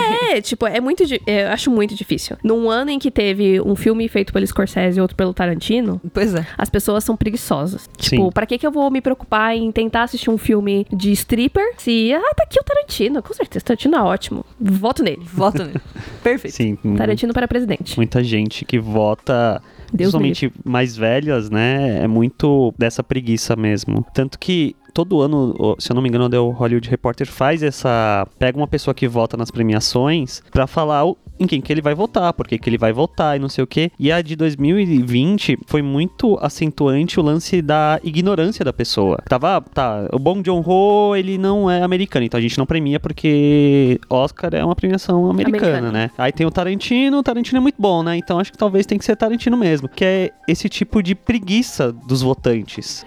Eu acho muito difícil. Num ano em que teve um filme feito pelo Scorsese e outro pelo Tarantino... Pois é. As pessoas são preguiçosas. Sim. Tipo, pra que eu vou me preocupar em tentar assistir um filme de stripper se... Ah, tá aqui o Tarantino. Com certeza, o Tarantino é ótimo. Voto nele. Perfeito. Sim. Tarantino para presidente. Muita gente que vota... Principalmente mais velhas, né? É muito dessa preguiça mesmo. Tanto que todo ano, se eu não me engano, o Hollywood Reporter faz essa... Pega uma pessoa que vota nas premiações pra falar em quem que ele vai votar, por que ele vai votar e não sei o quê. E a de 2020 foi muito acentuante o lance da ignorância da pessoa. O Bong Joon-ho, ele não é americano, então a gente não premia porque Oscar é uma premiação americana, né? Aí tem o Tarantino é muito bom, né? Então acho que talvez tem que ser Tarantino mesmo, que é esse tipo de preguiça dos votantes.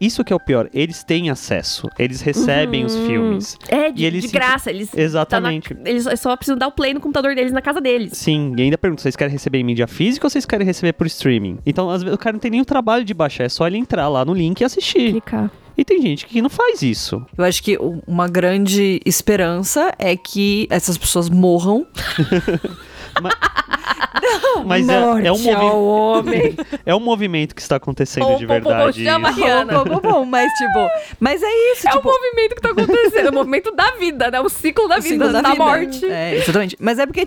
Isso que é o pior, eles têm acesso, eles recebem os filmes. De graça, eles... Exatamente. Eles só precisam dar o play no computador deles, na casa deles. Sim, e ainda pergunto, vocês querem receber em mídia física ou vocês querem receber por streaming? Então, às vezes, o cara não tem nem o trabalho de baixar, é só ele entrar lá no link e assistir. Clicar. E tem gente que não faz isso. Eu acho que uma grande esperança é que essas pessoas morram. Mas é um movimento. É um movimento que está acontecendo de verdade. Mas é isso. É um movimento que está acontecendo. É o movimento da vida, né? O ciclo da vida, da morte. É, exatamente. Mas é porque,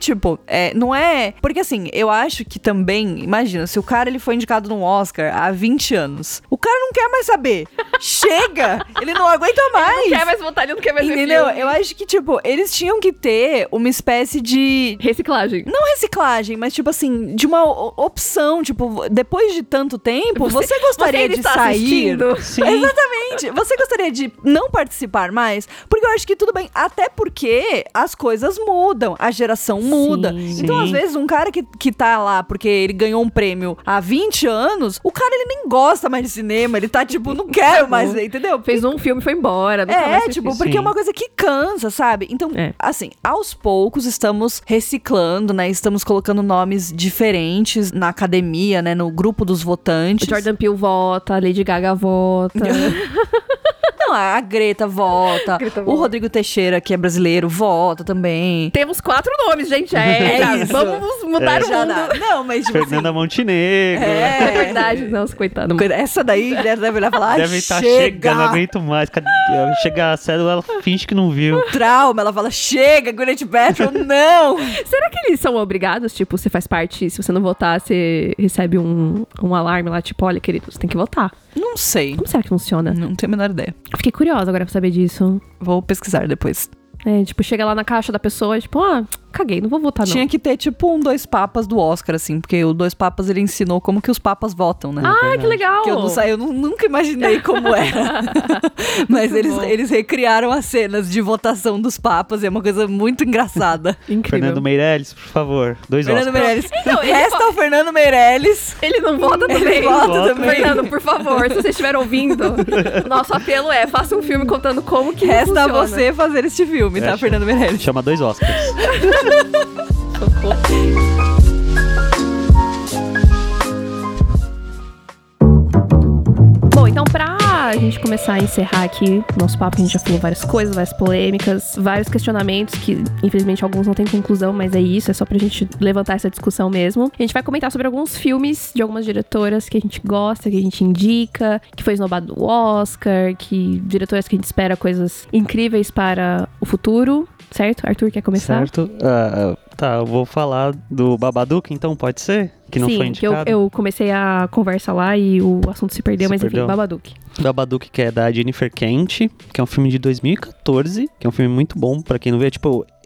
não é. Porque assim, eu acho que também, imagina, se o cara ele foi indicado num Oscar há 20 anos, o cara não quer mais saber. Chega! Ele não aguenta mais. Ele não quer mais votar, ele não quer mais ver. Entendeu? Eu acho que, eles tinham que ter uma espécie de. Reciclagem. Não reciclagem, mas de uma opção, depois de tanto tempo, você gostaria de sair? Sim. Exatamente. Você gostaria de não participar mais? Porque eu acho que tudo bem, até porque as coisas mudam, a geração muda. Sim. Então, às vezes, um cara que tá lá porque ele ganhou um prêmio há 20 anos, o cara, ele nem gosta mais de cinema, ele tá, não quero mais, entendeu? Fez um filme e foi embora. Porque é uma coisa que cansa, sabe? Então, assim, aos poucos estamos reciclando, né? Estamos colocando nomes diferentes na academia, né? No grupo dos votantes. O Jordan Peele vota, a Lady Gaga vota. Não, a Greta vota. O Rodrigo Teixeira, que é brasileiro, vota também. Temos 4 nomes, gente. Vamos mudar o mundo. Não, mas Fernanda Montenegro. É verdade, não, coitado. Essa daí deve olhar e falar, deve estar chegando, não aguento mais. Chega a cédula, ela finge que não viu. Trauma, ela fala, chega, Gwyneth Paltrow, não. Será que eles são obrigados? Você faz parte, se você não votar, você recebe um alarme lá, olha, querido, você tem que votar. Não sei. Como será que funciona? Não tenho a menor ideia. Fiquei curiosa agora pra saber disso. Vou pesquisar depois. Chega lá na caixa da pessoa, caguei, não vou votar não. Tinha que ter, um 2 Papas do Oscar, assim, porque o 2 Papas, ele ensinou como que os papas votam, né? Ah, que legal! Que eu nunca imaginei como era. Mas eles recriaram as cenas de votação dos papas, e é uma coisa muito engraçada. Incrível. Fernando Meirelles, por favor, 2 Oscars. Fernando Meirelles. Resta o Fernando Meirelles. Ele não vota também. Ele vota também. Fernando, por favor, se vocês estiverem ouvindo, nosso apelo é, faça um filme contando como que resta funciona. Resta você fazer este filme, tá, Fernando Meirelles? Chama 2 Oscars. Bom, então pra gente começar a encerrar aqui nosso papo, a gente já falou várias coisas, várias polêmicas, vários questionamentos que infelizmente alguns não têm conclusão, mas é isso, é só pra gente levantar essa discussão mesmo. A gente vai comentar sobre alguns filmes de algumas diretoras que a gente gosta, que a gente indica, que foi esnobado do Oscar, que diretoras que a gente espera coisas incríveis para o futuro. Certo? Arthur, quer começar? Certo. Eu vou falar do Babadook, então, pode ser? Que não foi indicado. Sim, eu comecei a conversa lá e o assunto se perdeu, enfim, Babadook. Babadook, que é da Jennifer Kent, que é um filme de 2014, que é um filme muito bom, pra quem não vê,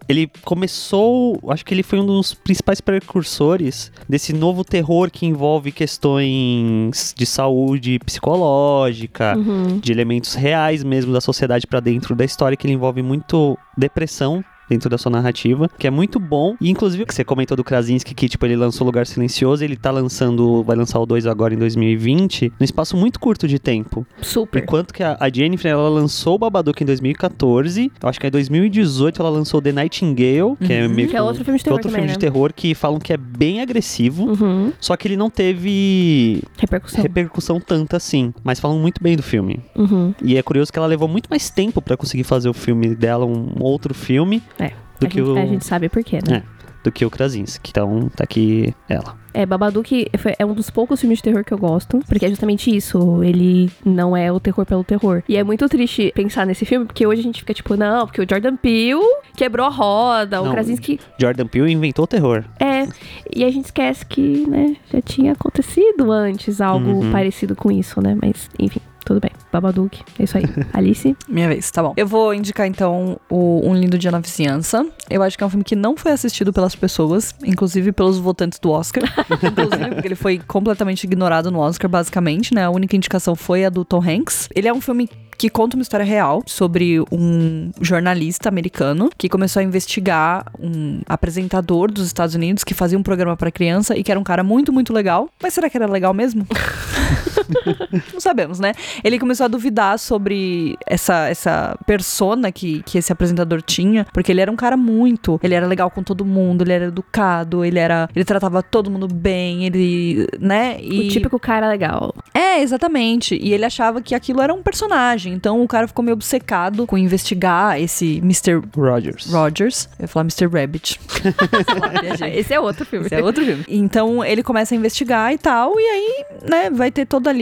ele começou, acho que ele foi um dos principais precursores desse novo terror que envolve questões de saúde psicológica, de elementos reais mesmo da sociedade pra dentro da história, que ele envolve muito depressão, dentro da sua narrativa, que é muito bom. E inclusive, que você comentou do Krasinski, que tipo, ele lançou Lugar Silencioso, ele tá lançando, vai lançar o 2 agora em 2020, num espaço muito curto de tempo. Super. Enquanto que a Jennifer, ela lançou o Babadook em 2014, acho que em 2018 ela lançou The Nightingale, que é meio que é outro filme de terror, outro filme, né? De terror que falam que é bem agressivo, só que ele não teve repercussão tanta assim, mas falam muito bem do filme. E é curioso que ela levou muito mais tempo pra conseguir fazer o filme dela, um outro filme, a gente sabe por quê, né? Do que o Krasinski. Então, tá aqui ela. Babadook é um dos poucos filmes de terror que eu gosto, porque é justamente isso, ele não é o terror pelo terror. E é muito triste pensar nesse filme, porque hoje a gente fica tipo, não, porque o Jordan Peele quebrou a roda, o Krasinski... Jordan Peele inventou o terror. E a gente esquece que, né, já tinha acontecido antes algo parecido com isso, né? Mas, enfim... Tudo bem, Babadook, é isso aí. Alice? Minha vez, tá bom. Eu vou indicar então o Um Lindo Dia na Vizinhança. Eu acho que é um filme que não foi assistido pelas pessoas, inclusive pelos votantes do Oscar. Inclusive, porque ele foi completamente ignorado no Oscar, basicamente, né? A única indicação foi a do Tom Hanks. Ele é um filme que conta uma história real sobre um jornalista americano que começou a investigar um apresentador dos Estados Unidos que fazia um programa pra criança e que era um cara muito, muito legal. Mas será que era legal mesmo? Não sabemos, né? Ele começou a duvidar sobre essa persona que esse apresentador tinha, porque ele era um cara muito... Ele era legal com todo mundo, ele era educado, ele tratava todo mundo bem, ele... né? E... o típico cara legal. Exatamente. E ele achava que aquilo era um personagem. Então o cara ficou meio obcecado com investigar esse Mr. Rogers. Eu ia falar Mr. Rabbit. Esse é outro filme. Então ele começa a investigar e tal, e aí, né, vai ter toda ali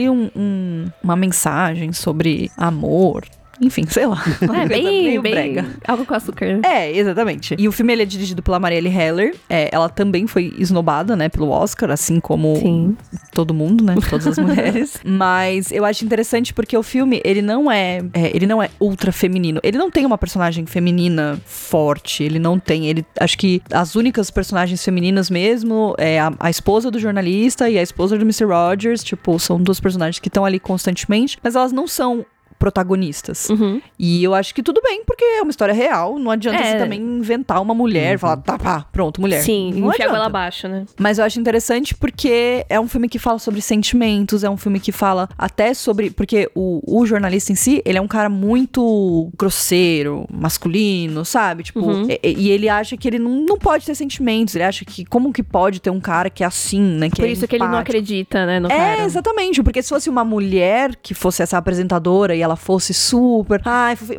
uma mensagem sobre amor. Enfim, sei lá. Bem brega. Algo com açúcar. Exatamente. E o filme, ele é dirigido pela Marielle Heller. Ela também foi esnobada, né, pelo Oscar, assim como todo mundo, né, todas as mulheres. Mas eu acho interessante porque o filme, ele não é ultra feminino. Ele não tem uma personagem feminina forte, acho que as únicas personagens femininas mesmo é a esposa do jornalista e a esposa do Mr. Rogers, tipo, são duas personagens que estão ali constantemente, mas elas não são protagonistas. E eu acho que tudo bem, porque é uma história real, não adianta você também inventar uma mulher, falar, tá, pá, pronto, mulher. Sim, não enxerga ela abaixo, né? Mas eu acho interessante porque é um filme que fala sobre sentimentos, é um filme que fala até sobre, porque o jornalista em si, ele é um cara muito grosseiro, masculino, sabe? Tipo, e ele acha que ele não pode ter sentimentos, ele acha que como que pode ter um cara que é assim, né? Por isso que ele não acredita, né, no cara. Exatamente, porque se fosse uma mulher que fosse essa apresentadora e ela fosse super...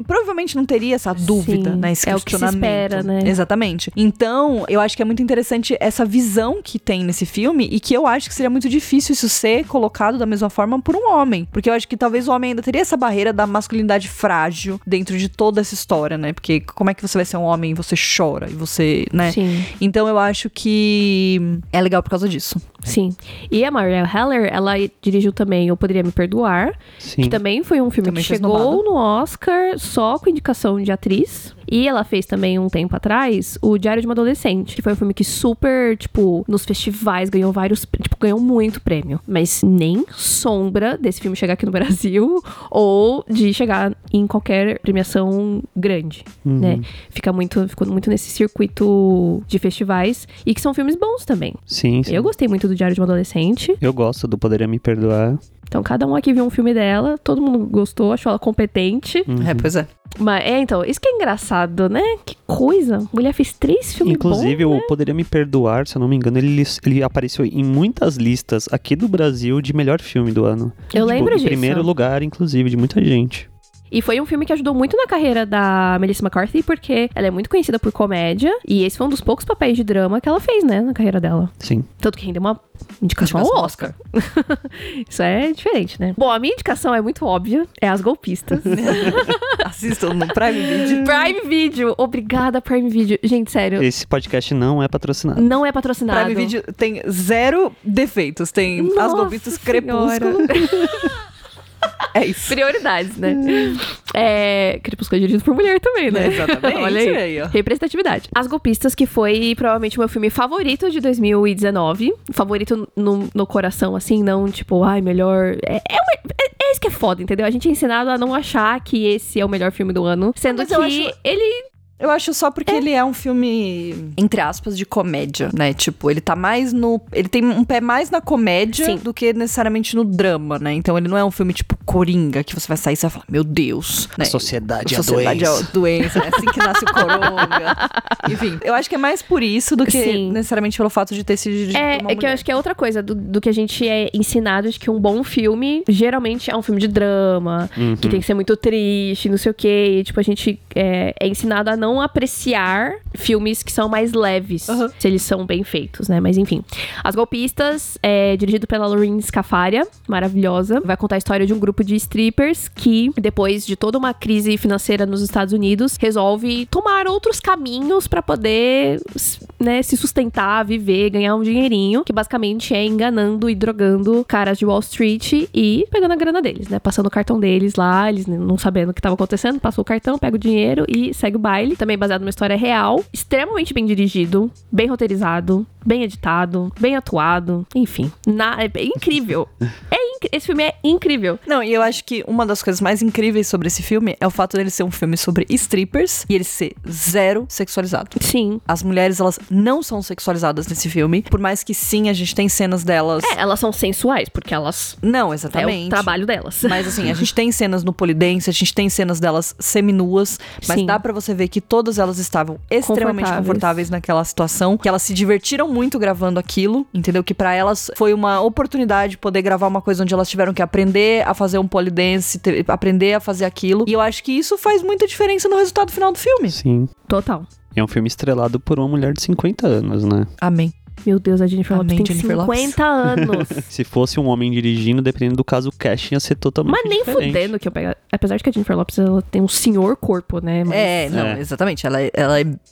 provavelmente não teria essa dúvida, né? Esse questionamento. É o que se espera, né? Exatamente. Então, eu acho que é muito interessante essa visão que tem nesse filme e que eu acho que seria muito difícil isso ser colocado da mesma forma por um homem. Porque eu acho que talvez o homem ainda teria essa barreira da masculinidade frágil dentro de toda essa história, né? Porque como é que você vai ser um homem e você chora e você, né? Sim. Então, eu acho que é legal por causa disso. Sim. E a Marielle Heller, ela dirigiu também Eu Poderia Me Perdoar, que também foi um filme que chegou no Oscar só com indicação de atriz. E ela fez também, um tempo atrás, o Diário de uma Adolescente, que foi um filme que super, tipo, nos festivais ganhou vários, tipo, ganhou muito prêmio. Mas nem sombra desse filme chegar aqui no Brasil ou de chegar em qualquer premiação grande, né? Ficou muito nesse circuito de festivais e que são filmes bons também. Sim. Eu gostei muito do Diário de uma Adolescente. Eu gosto do Poderia Me Perdoar. Então, cada um aqui viu um filme dela, todo mundo gostou, achou ela competente. Pois é. Mas, então, isso que é engraçado, né? Que coisa. A mulher fez 3 filmes bons, inclusive, eu Poderia Me Perdoar, se eu não me engano, ele apareceu em muitas listas aqui do Brasil de melhor filme do ano. Eu lembro disso. Em primeiro lugar, inclusive, de muita gente. E foi um filme que ajudou muito na carreira da Melissa McCarthy, porque ela é muito conhecida por comédia, e esse foi um dos poucos papéis de drama que ela fez, né, na carreira dela. Sim. Tanto que rendeu uma indicação ao Oscar. Isso é diferente, né? Bom, a minha indicação é muito óbvia, é As Golpistas. Assistam no Prime Video. Prime Video! Obrigada, Prime Video. Gente, sério. Esse podcast não é patrocinado. Não é patrocinado. Prime Video tem 0 defeitos. Tem Nossa As Golpistas, Crepúsculo... É isso. Prioridades, né? Crepúsculo é dirigido por mulher também, né? Exatamente. Olha aí. Representatividade. As Golpistas, que foi provavelmente o meu filme favorito de 2019. Favorito no coração, assim, não tipo, ai, melhor... É isso que é foda, entendeu? A gente é ensinado a não achar que esse é o melhor filme do ano. Sendo que ele... Eu acho só porque ele é um filme, entre aspas, de comédia, né? Tipo, ele tá mais no... Ele tem um pé mais na comédia, sim, do que necessariamente no drama, né? Então ele não é um filme tipo Coringa, que você vai sair e você vai falar, meu Deus, né? A sociedade é a doença. É assim que nasce o Coringa. Enfim, eu acho que é mais por isso do que, sim, necessariamente pelo fato de ter sido dirigido por uma mulher. É que eu acho que é outra coisa do que a gente é ensinado, de que um bom filme, geralmente, é um filme de drama, uhum, que tem que ser muito triste, não sei o quê. E, tipo, a gente é ensinado a não apreciar filmes que são mais leves, uhum, se eles são bem feitos, né? Mas enfim. As Golpistas é dirigido pela Lorene Scafaria, maravilhosa. Vai contar a história de um grupo de strippers que, depois de toda uma crise financeira nos Estados Unidos, resolve tomar outros caminhos pra poder, né, se sustentar, viver, ganhar um dinheirinho, que basicamente é enganando e drogando caras de Wall Street e pegando a grana deles, né? Passando o cartão deles lá, eles não sabendo o que estava acontecendo, passou o cartão, pega o dinheiro e segue o baile. Também baseado numa história real, extremamente bem dirigido, bem roteirizado, bem editado, bem atuado, enfim. É incrível. Esse filme é incrível. Não, e eu acho que uma das coisas mais incríveis sobre esse filme é o fato dele ser um filme sobre strippers e ele ser zero sexualizado. Sim. As mulheres, elas não são sexualizadas nesse filme, por mais que sim, a gente tem cenas delas... elas são sensuais, porque elas... Não, exatamente. É o trabalho delas. Mas assim, a gente tem cenas no polidense, a gente tem cenas delas seminuas, mas sim, dá pra você ver que todas elas estavam extremamente confortáveis naquela situação, que elas se divertiram muito gravando aquilo, entendeu? Que pra elas foi uma oportunidade poder gravar uma coisa onde elas tiveram que aprender a fazer um polydance, aprender a fazer aquilo. E eu acho que isso faz muita diferença no resultado final do filme. Sim. Total. É um filme estrelado por uma mulher de 50 anos, né? Amém. Meu Deus, a Jennifer Lopez tem 50 anos. Se fosse um homem dirigindo, dependendo do caso, o casting ia ser totalmente diferente. Mas nem fudendo que eu pegar. Apesar de que a Jennifer Lopez, ela tem um senhor corpo, né? Mas... exatamente. Ela é,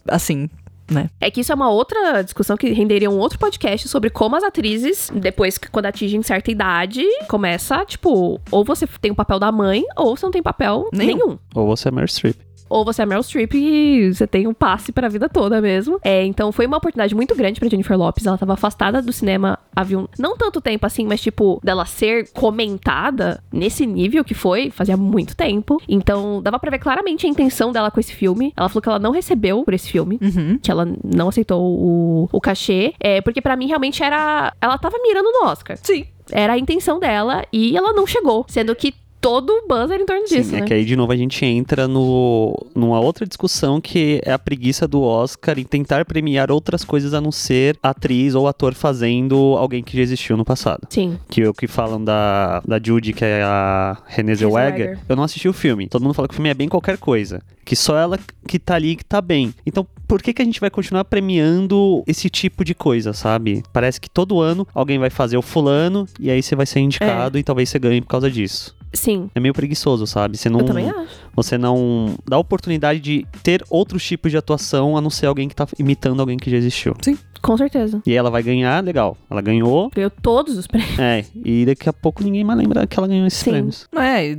assim... Né? É que isso é uma outra discussão que renderia um outro podcast sobre como as atrizes, depois que quando atingem certa idade, começa, tipo, ou você tem o papel da mãe, ou você não tem papel nenhum. Ou você é Meryl Streep. Ou você é Meryl Streep e você tem um passe pra vida toda mesmo. Então foi uma oportunidade muito grande pra Jennifer Lopez. Ela tava afastada do cinema havia não tanto tempo assim, mas tipo, dela ser comentada nesse nível que foi, fazia muito tempo. Então dava pra ver claramente a intenção dela com esse filme. Ela falou que ela não recebeu por esse filme, uhum, que ela não aceitou o cachê. Porque pra mim realmente era... Ela tava mirando no Oscar. Sim. Era a intenção dela e ela não chegou. Sendo que todo o buzz era em torno disso, né? É que aí, de novo, a gente entra numa outra discussão que é a preguiça do Oscar em tentar premiar outras coisas a não ser atriz ou ator fazendo alguém que já existiu no passado. Sim. Que é o que falam da Judy, que é a Renée Zellweger. Eu não assisti o filme. Todo mundo fala que o filme é bem qualquer coisa. Que só ela que tá ali que tá bem. Então, por que a gente vai continuar premiando esse tipo de coisa, sabe? Parece que todo ano alguém vai fazer o fulano e aí você vai ser indicado e talvez você ganhe por causa disso. Sim. É meio preguiçoso, sabe? Eu também acho. Você não dá a oportunidade de ter outros tipos de atuação a não ser alguém que tá imitando alguém que já existiu. Sim. Com certeza. E ela vai ganhar, legal. Ela ganhou. Ganhou todos os prêmios. E daqui a pouco ninguém mais lembra que ela ganhou esses prêmios.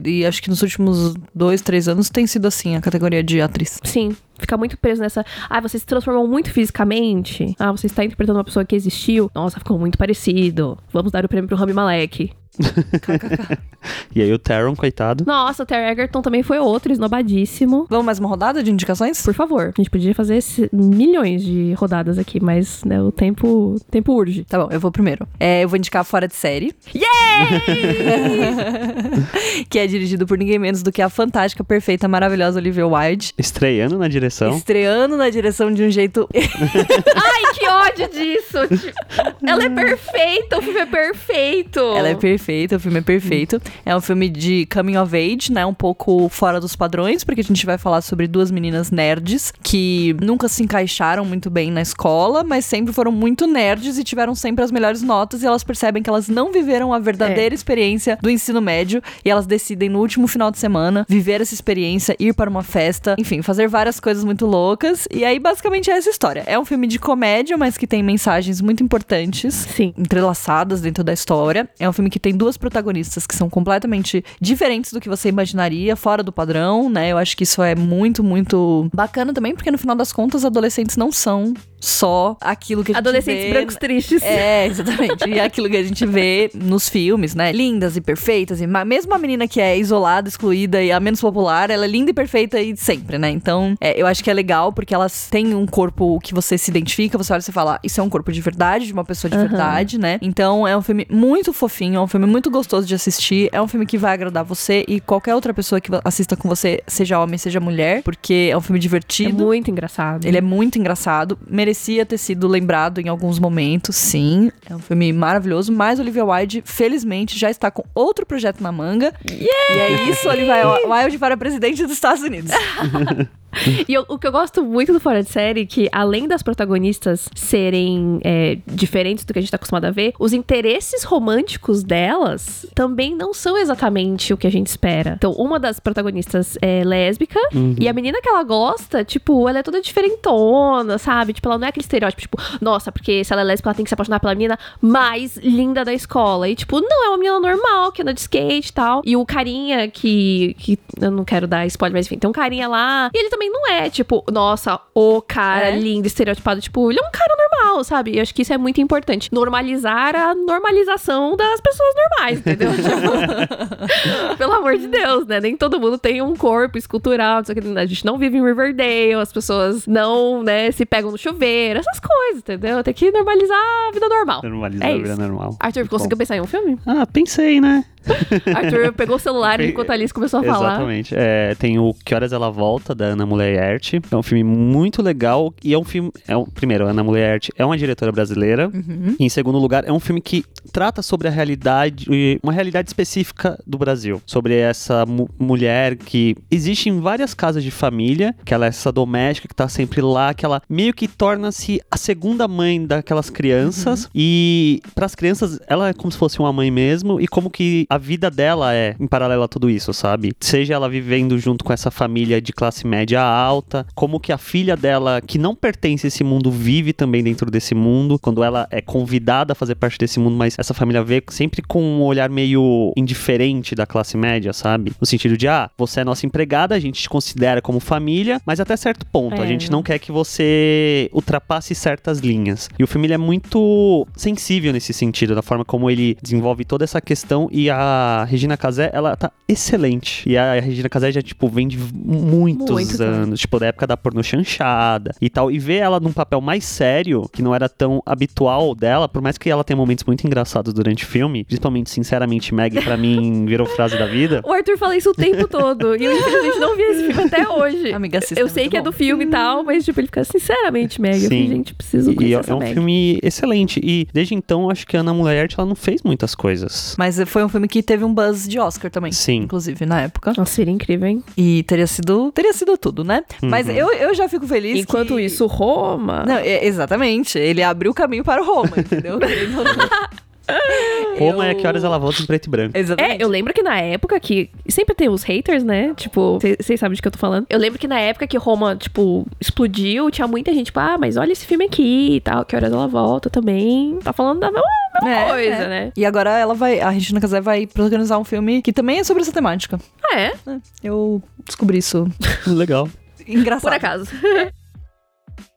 E acho que nos últimos 2-3 anos tem sido assim a categoria de atriz. Sim. Ficar muito preso nessa... você se transformou muito fisicamente. Você está interpretando uma pessoa que existiu. Nossa, ficou muito parecido. Vamos dar o prêmio pro Rami Malek. E aí o Taron, coitado. Nossa, o Taron Egerton também foi outro, esnobadíssimo. Vamos mais uma rodada de indicações? Por favor. A gente podia fazer milhões de rodadas aqui, mas né, o tempo urge. Tá bom, eu vou primeiro. Eu vou indicar Fora de Série. Yay! Que é dirigido por ninguém menos do que a fantástica, perfeita, maravilhosa Olivia Wilde. Estreando na direção. De um jeito... Ai, que ódio disso! Ela é perfeita, o filme é perfeito. O filme é perfeito. É um filme de coming of age, né? Um pouco fora dos padrões, porque a gente vai falar sobre duas meninas nerds que nunca se encaixaram muito bem na escola, mas sempre foram muito nerds e tiveram sempre as melhores notas, e elas percebem que elas não viveram a verdadeira experiência do ensino médio, e elas decidem no último final de semana viver essa experiência, ir para uma festa, enfim, fazer várias coisas muito loucas, e aí basicamente é essa história. É um filme de comédia, mas que tem mensagens muito importantes, sim, entrelaçadas dentro da história. É um filme que tem duas protagonistas que são completamente diferentes do que você imaginaria, fora do padrão, né? Eu acho que isso é muito, muito bacana também, porque no final das contas, adolescentes não são só aquilo que a gente vê... Adolescentes brancos tristes. É, exatamente. E aquilo que a gente vê nos filmes, né? Lindas e perfeitas. E mesmo a menina que é isolada, excluída e a menos popular, ela é linda e perfeita e sempre, né? Então, eu acho que é legal porque elas têm um corpo que você se identifica, você olha e você fala, isso é um corpo de verdade, de uma pessoa de verdade, né? Então, é um filme muito fofinho, é um filme muito gostoso de assistir, é um filme que vai agradar você e qualquer outra pessoa que assista com você, seja homem, seja mulher, porque é um filme divertido. É muito engraçado. Ele é muito engraçado, merecia ter sido lembrado em alguns momentos, sim. É um filme maravilhoso, mas Olivia Wilde, felizmente, já está com outro projeto na manga. Yay! E é isso, Olivia Wilde para presidente dos Estados Unidos. E o que eu gosto muito do Fora de Série é que, além das protagonistas serem diferentes do que a gente tá acostumado a ver, os interesses românticos delas também não são exatamente o que a gente espera. Então, uma das protagonistas é lésbica, e a menina que ela gosta, tipo, ela é toda diferentona, sabe? Tipo, ela não é aquele estereótipo, tipo, nossa, porque se ela é lésbica, ela tem que se apaixonar pela menina mais linda da escola. E, tipo, não, é uma menina normal, que anda de skate e tal. E o carinha que eu não quero dar spoiler, mas enfim, tem um carinha lá, e ele também não é, tipo, nossa, o cara lindo, estereotipado, tipo, ele é um cara normal, sabe? Eu acho que isso é muito importante. Normalizar a normalização das pessoas normais, entendeu? Tipo, pelo amor de Deus, né? Nem todo mundo tem um corpo escultural, a gente não vive em Riverdale, as pessoas não, né, se pegam no chuveiro, essas coisas, entendeu? Tem que normalizar a vida normal. Normalizar a vida normal. Arthur, conseguiu pensar em um filme? Ah, pensei, né? Arthur pegou o celular enquanto a Alice começou a falar. Exatamente. Tem o Que Horas Ela Volta, da Ana Molierte. É um filme muito legal e primeiro, a Ana Molierte é uma diretora brasileira. E em segundo lugar, é um filme que trata sobre a realidade, uma realidade específica do Brasil. Sobre essa mulher que existe em várias casas de família, que ela é essa doméstica que tá sempre lá, que ela meio que torna-se a segunda mãe daquelas crianças. E pras crianças, ela é como se fosse uma mãe mesmo e como que a vida dela é em paralelo a tudo isso, sabe? Seja ela vivendo junto com essa família de classe média alta, como que a filha dela, que não pertence a esse mundo, vive também dentro desse mundo, quando ela é convidada a fazer parte desse mundo, mas essa família vê sempre com um olhar meio indiferente da classe média, sabe? No sentido de, você é nossa empregada, a gente te considera como família, mas até certo ponto, a gente não quer que você ultrapasse certas linhas. E o filme, ele é muito sensível nesse sentido, da forma como ele desenvolve toda essa questão, e a Regina Casé, ela tá excelente. E a Regina Casé já, tipo, vem de muitos anos, tipo, da época da porno chanchada e tal. E ver ela num papel mais sério, que não era tão habitual dela, por mais que ela tenha momentos muito engraçados durante o filme, principalmente, sinceramente, Maggie, pra mim, virou frase da vida. O Arthur fala isso o tempo todo, e eu, infelizmente, não vi esse filme até hoje. Amiga, eu sei que é do filme e tal, mas, tipo, ele fica, sinceramente, Maggie, eu falei, gente, preciso conhecer essa Maggie. É um filme excelente, e desde então, acho que a Ana Molierte, ela não fez muitas coisas. Mas foi um filme que teve um buzz de Oscar também. Sim. Inclusive, na época. Nossa, seria incrível, hein? E teria sido tudo, né? Mas eu já fico feliz. Enquanto isso, Roma... Não, exatamente. Ele abriu o caminho para o Roma, entendeu? Roma é Que Horas Ela Volta em preto e branco. Exatamente. Eu lembro que na época que... Sempre tem os haters, né? Tipo, vocês sabem de que eu tô falando. Eu lembro que na época que Roma, tipo, explodiu, tinha muita gente, tipo, mas olha esse filme aqui e tal, Que Horas Ela Volta também. Tá falando da mesma coisa, né? E agora a Regina Casé vai protagonizar um filme que também é sobre essa temática. Ah, é? Eu descobri isso. Legal. Engraçado. Por acaso.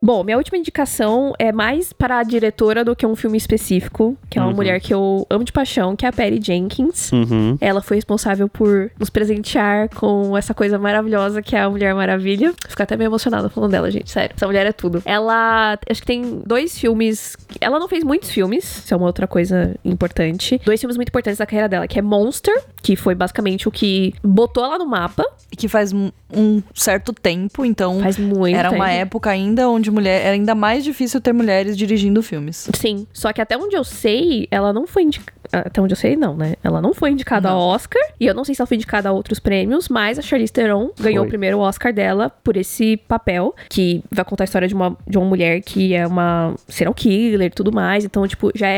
Bom, minha última indicação é mais para a diretora do que um filme específico, que é uma mulher que eu amo de paixão, que é a Patty Jenkins. Ela foi responsável por nos presentear com essa coisa maravilhosa que é a Mulher Maravilha. Fico até meio emocionada falando dela, gente, sério. Essa mulher é tudo. Ela, acho que tem 2 filmes, ela não fez muitos filmes, isso é uma outra coisa importante. 2 filmes muito importantes da carreira dela, que é Monster, que foi basicamente o que botou ela no mapa. E que faz um certo tempo, então... Faz muito Era tempo. Uma época ainda onde mulher, era ainda mais difícil ter mulheres dirigindo filmes. Sim, só que até onde eu sei, ela não foi indicada. Até onde eu sei, não, né? Ela não foi indicada ao Oscar, e eu não sei se ela foi indicada a outros prêmios, mas a Charlize Theron ganhou o primeiro Oscar dela por esse papel, que vai contar a história de uma mulher que é uma serial killer e tudo mais, então, tipo, já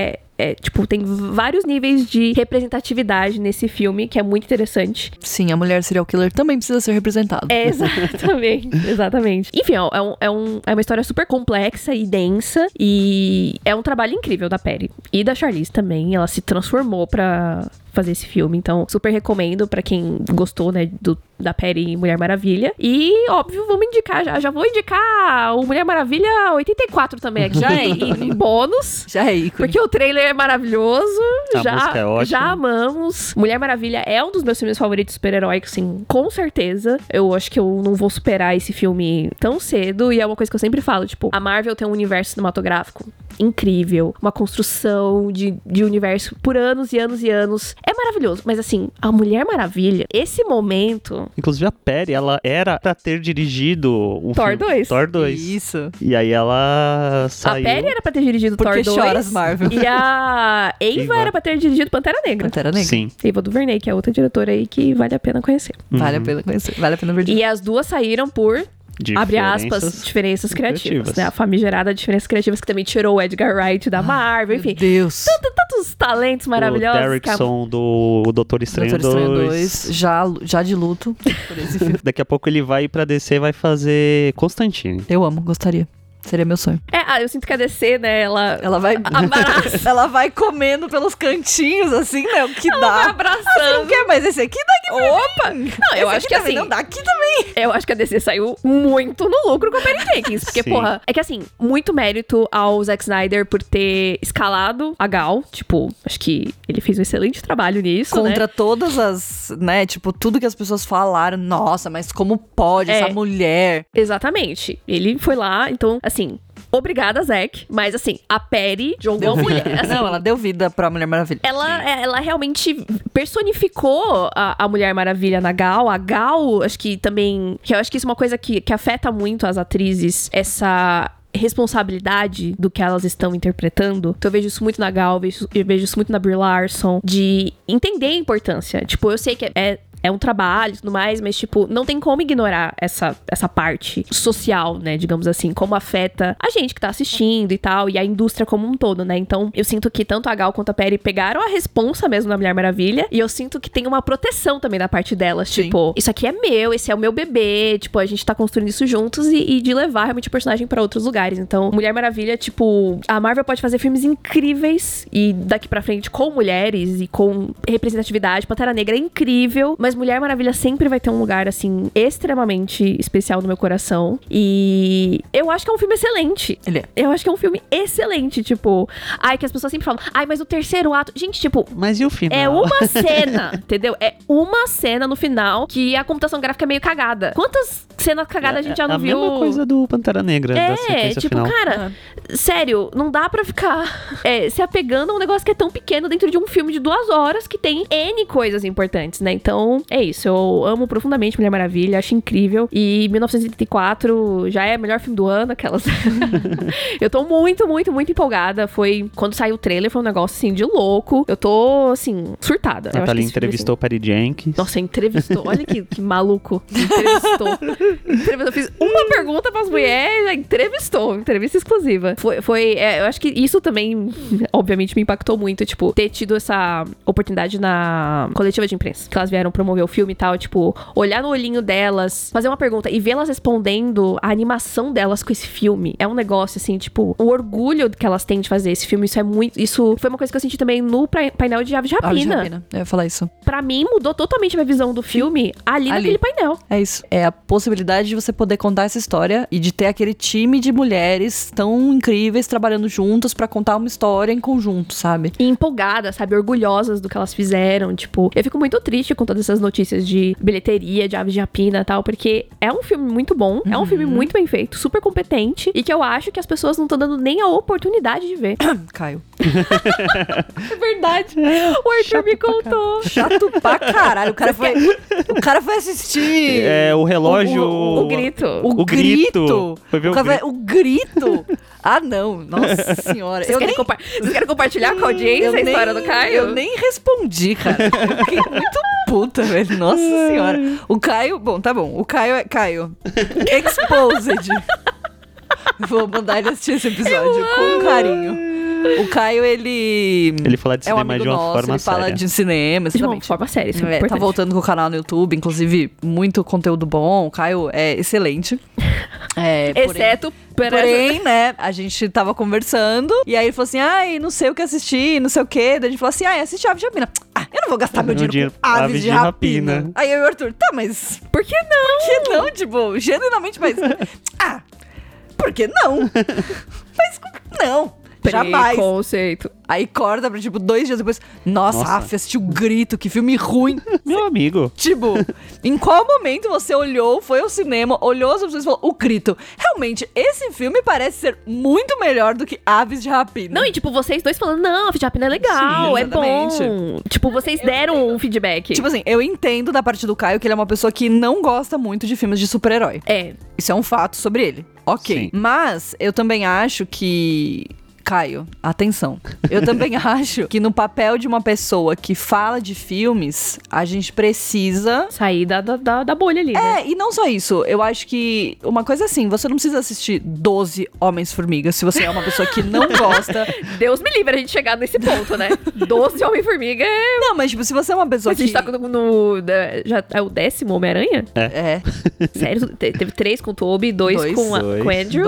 tipo, tem vários níveis de representatividade nesse filme, que é muito interessante. Sim, a mulher serial killer também precisa ser representada. Exatamente, exatamente. Enfim, é uma história super complexa e densa, e é um trabalho incrível da Patty. E da Charlize também, ela se transformou pra... fazer esse filme. Então, super recomendo pra quem gostou, né, da Perry Mulher Maravilha. E, óbvio, vamos indicar já. Já vou indicar o Mulher Maravilha 84 também aqui. Já é em bônus. Já é ícone. Porque o trailer é maravilhoso. A música é ótima. Já amamos. Mulher Maravilha é um dos meus filmes favoritos super-heróicos, assim, com certeza. Eu acho que eu não vou superar esse filme tão cedo. E é uma coisa que eu sempre falo, tipo, a Marvel tem um universo cinematográfico incrível, uma construção de universo por anos e anos e anos. É maravilhoso, mas assim, a Mulher Maravilha, esse momento... Inclusive a Perry, ela era pra ter dirigido o Thor 2. Isso. E aí ela saiu... A Perry era pra ter dirigido Thor 2. Porque choras, Marvel. E a Eva era pra ter dirigido Pantera Negra. Sim. Eva DuVernay, que é outra diretora aí que vale a pena conhecer. Uhum. Vale a pena ver. E as duas saíram por... Abre aspas, diferenças criativas, né? A famigerada diferenças criativas, que também tirou o Edgar Wright da Marvel, enfim. Meu Deus. Tantos talentos maravilhosos. O Derrickson do Doutor Estranho 2. Já de luto por esse filme. Daqui a pouco ele vai pra DC e vai fazer Constantine. Eu amo, gostaria. Seria meu sonho. Eu sinto que a DC, né, ela vai... ela vai comendo pelos cantinhos, assim, né, o que ela dá. Ela vai abraçando. Você não quer mais esse aqui? Dá aqui. Opa! Mim. Não, eu acho que assim... Não, dá aqui também. Eu acho que a DC saiu muito no lucro com a Perry Jenkins. Porque, porra, é que assim, muito mérito ao Zack Snyder por ter escalado a Gal. Tipo, acho que ele fez um excelente trabalho nisso, Contra todas as, né, tipo, tudo que as pessoas falaram. Nossa, mas como pode essa mulher? Exatamente. Ele foi lá, então... Assim, obrigada, Zack. Mas, assim, a Perry jogou a mulher. Assim, não, ela deu vida pra Mulher Maravilha. Ela realmente personificou a Mulher Maravilha na Gal. A Gal, acho que também... Eu acho que isso é uma coisa que afeta muito as atrizes. Essa... responsabilidade do que elas estão interpretando. Então eu vejo isso muito na Gal, eu vejo isso muito na Brie Larson, de entender a importância. Tipo, eu sei que é um trabalho e tudo mais, mas, tipo, não tem como ignorar essa parte social, né, digamos assim, como afeta a gente que tá assistindo e tal, e a indústria como um todo, né. Então, eu sinto que tanto a Gal quanto a Perry pegaram a responsa mesmo da Mulher Maravilha, e eu sinto que tem uma proteção também da parte delas, tipo, isso aqui é meu, esse é o meu bebê, tipo, a gente tá construindo isso juntos e de levar realmente o personagem pra outros lugares. Então, Mulher Maravilha, tipo, a Marvel pode fazer filmes incríveis e daqui pra frente com mulheres e com representatividade. Pantera Negra é incrível, mas Mulher Maravilha sempre vai ter um lugar, assim, extremamente especial no meu coração. E eu acho que é um filme excelente. Ele é. Eu acho que é um filme excelente, tipo, que as pessoas sempre falam, mas o terceiro ato... Gente, tipo... Mas e o final? É uma cena, entendeu? É uma cena no final que a computação gráfica é meio cagada. Quantas cenas cagadas a gente já não viu? É a mesma coisa do Pantera Negra, da sequência. Tipo, final. Cara, sério, não dá pra ficar se apegando a um negócio que é tão pequeno dentro de um filme de 2 horas que tem N coisas importantes, né? Então, é isso. Eu amo profundamente Mulher Maravilha, acho incrível. E 1984 já é o melhor filme do ano, aquelas... Eu tô muito, muito, muito empolgada. Foi... Quando saiu o trailer, foi um negócio, assim, de louco. Eu tô, assim, surtada. Nathalie entrevistou Perry Jenkins. Nossa, entrevistou. Olha que maluco. Entrevistou. Eu fiz uma pergunta pras mulheres, entrevistou. Entrevista exclusiva. Foi, eu acho que isso também, obviamente, me impactou muito, tipo, ter tido essa oportunidade na coletiva de imprensa, que elas vieram promover o filme e tal, tipo, olhar no olhinho delas, fazer uma pergunta e vê-las respondendo a animação delas com esse filme. É um negócio, assim, tipo, o orgulho que elas têm de fazer esse filme, isso é muito... Isso foi uma coisa que eu senti também no painel de Aves de Rapina. Aves de Rapina, eu ia falar isso. Pra mim, mudou totalmente a minha visão do filme ali naquele painel. É isso. É a possibilidade de você poder contar essa história e de ter aquele time de mulheres tão incríveis trabalhando juntas pra contar uma história em conjunto, sabe? E empolgadas, sabe? Orgulhosas do que elas fizeram, tipo... Eu fico muito triste com todas essas notícias de bilheteria, de Aves de Rapina e tal, porque é um filme muito bom, é um filme muito bem feito, super competente, e que eu acho que as pessoas não estão dando nem a oportunidade de ver. Caio. É verdade. O Arthur chato me contou. Chato pra caralho. O cara foi assistir. O relógio... O grito. O grito. Foi ver o grito. Ah, não. Nossa senhora. Vocês querem compartilhar com a audiência a história do Caio? Eu nem respondi, cara. Eu fiquei muito puta, velho. Nossa senhora. O Caio... Bom, tá bom. O Caio é... Caio. Exposed. Vou mandar ele assistir esse episódio com carinho. O Caio, ele... Ele fala de cinema de uma forma séria. Ele fala de cinema, exatamente. De uma forma séria, isso é importante. Tá voltando com o canal no YouTube, inclusive, muito conteúdo bom. O Caio é excelente. Porém, né, a gente tava conversando, e aí ele falou assim, não sei o que assistir, não sei o que. Daí a gente falou assim, assisti Aves de Rapina. Ah, eu não vou gastar meu dinheiro com aves de rapina. Aí eu e o Arthur, tá, mas por que não? Por que não? Tipo, genuinamente, mas... ah, por que não? Mas não. Jamais. Preconceito. Aí corta pra, tipo, 2 dias depois. Nossa. Assistiu o Grito, que filme ruim. Meu amigo. Tipo, em qual momento você olhou, foi ao cinema, olhou as opções e falou, o Grito. Realmente, esse filme parece ser muito melhor do que Aves de Rapina. Não, e tipo, vocês dois falando, não, Aves de Rapina é legal, sim, é bom. Tipo, vocês deram um feedback. Tipo assim, eu entendo da parte do Caio que ele é uma pessoa que não gosta muito de filmes de super-herói. É. Isso é um fato sobre ele. Ok. Sim. Mas, eu também acho que... Caio, atenção. Eu também acho que no papel de uma pessoa que fala de filmes, a gente precisa... sair da bolha ali, né? É, e não só isso. Eu acho que uma coisa assim, você não precisa assistir 12 Homens-Formigas se você é uma pessoa que não gosta. Deus me livre a gente chegar nesse ponto, né? 12 Homem-Formiga é... Não, mas tipo, se você é uma pessoa que... a gente tá no... já é o 10º Homem-Aranha? É. Sério? Teve 3 com o Toby, 2 com o Andrew.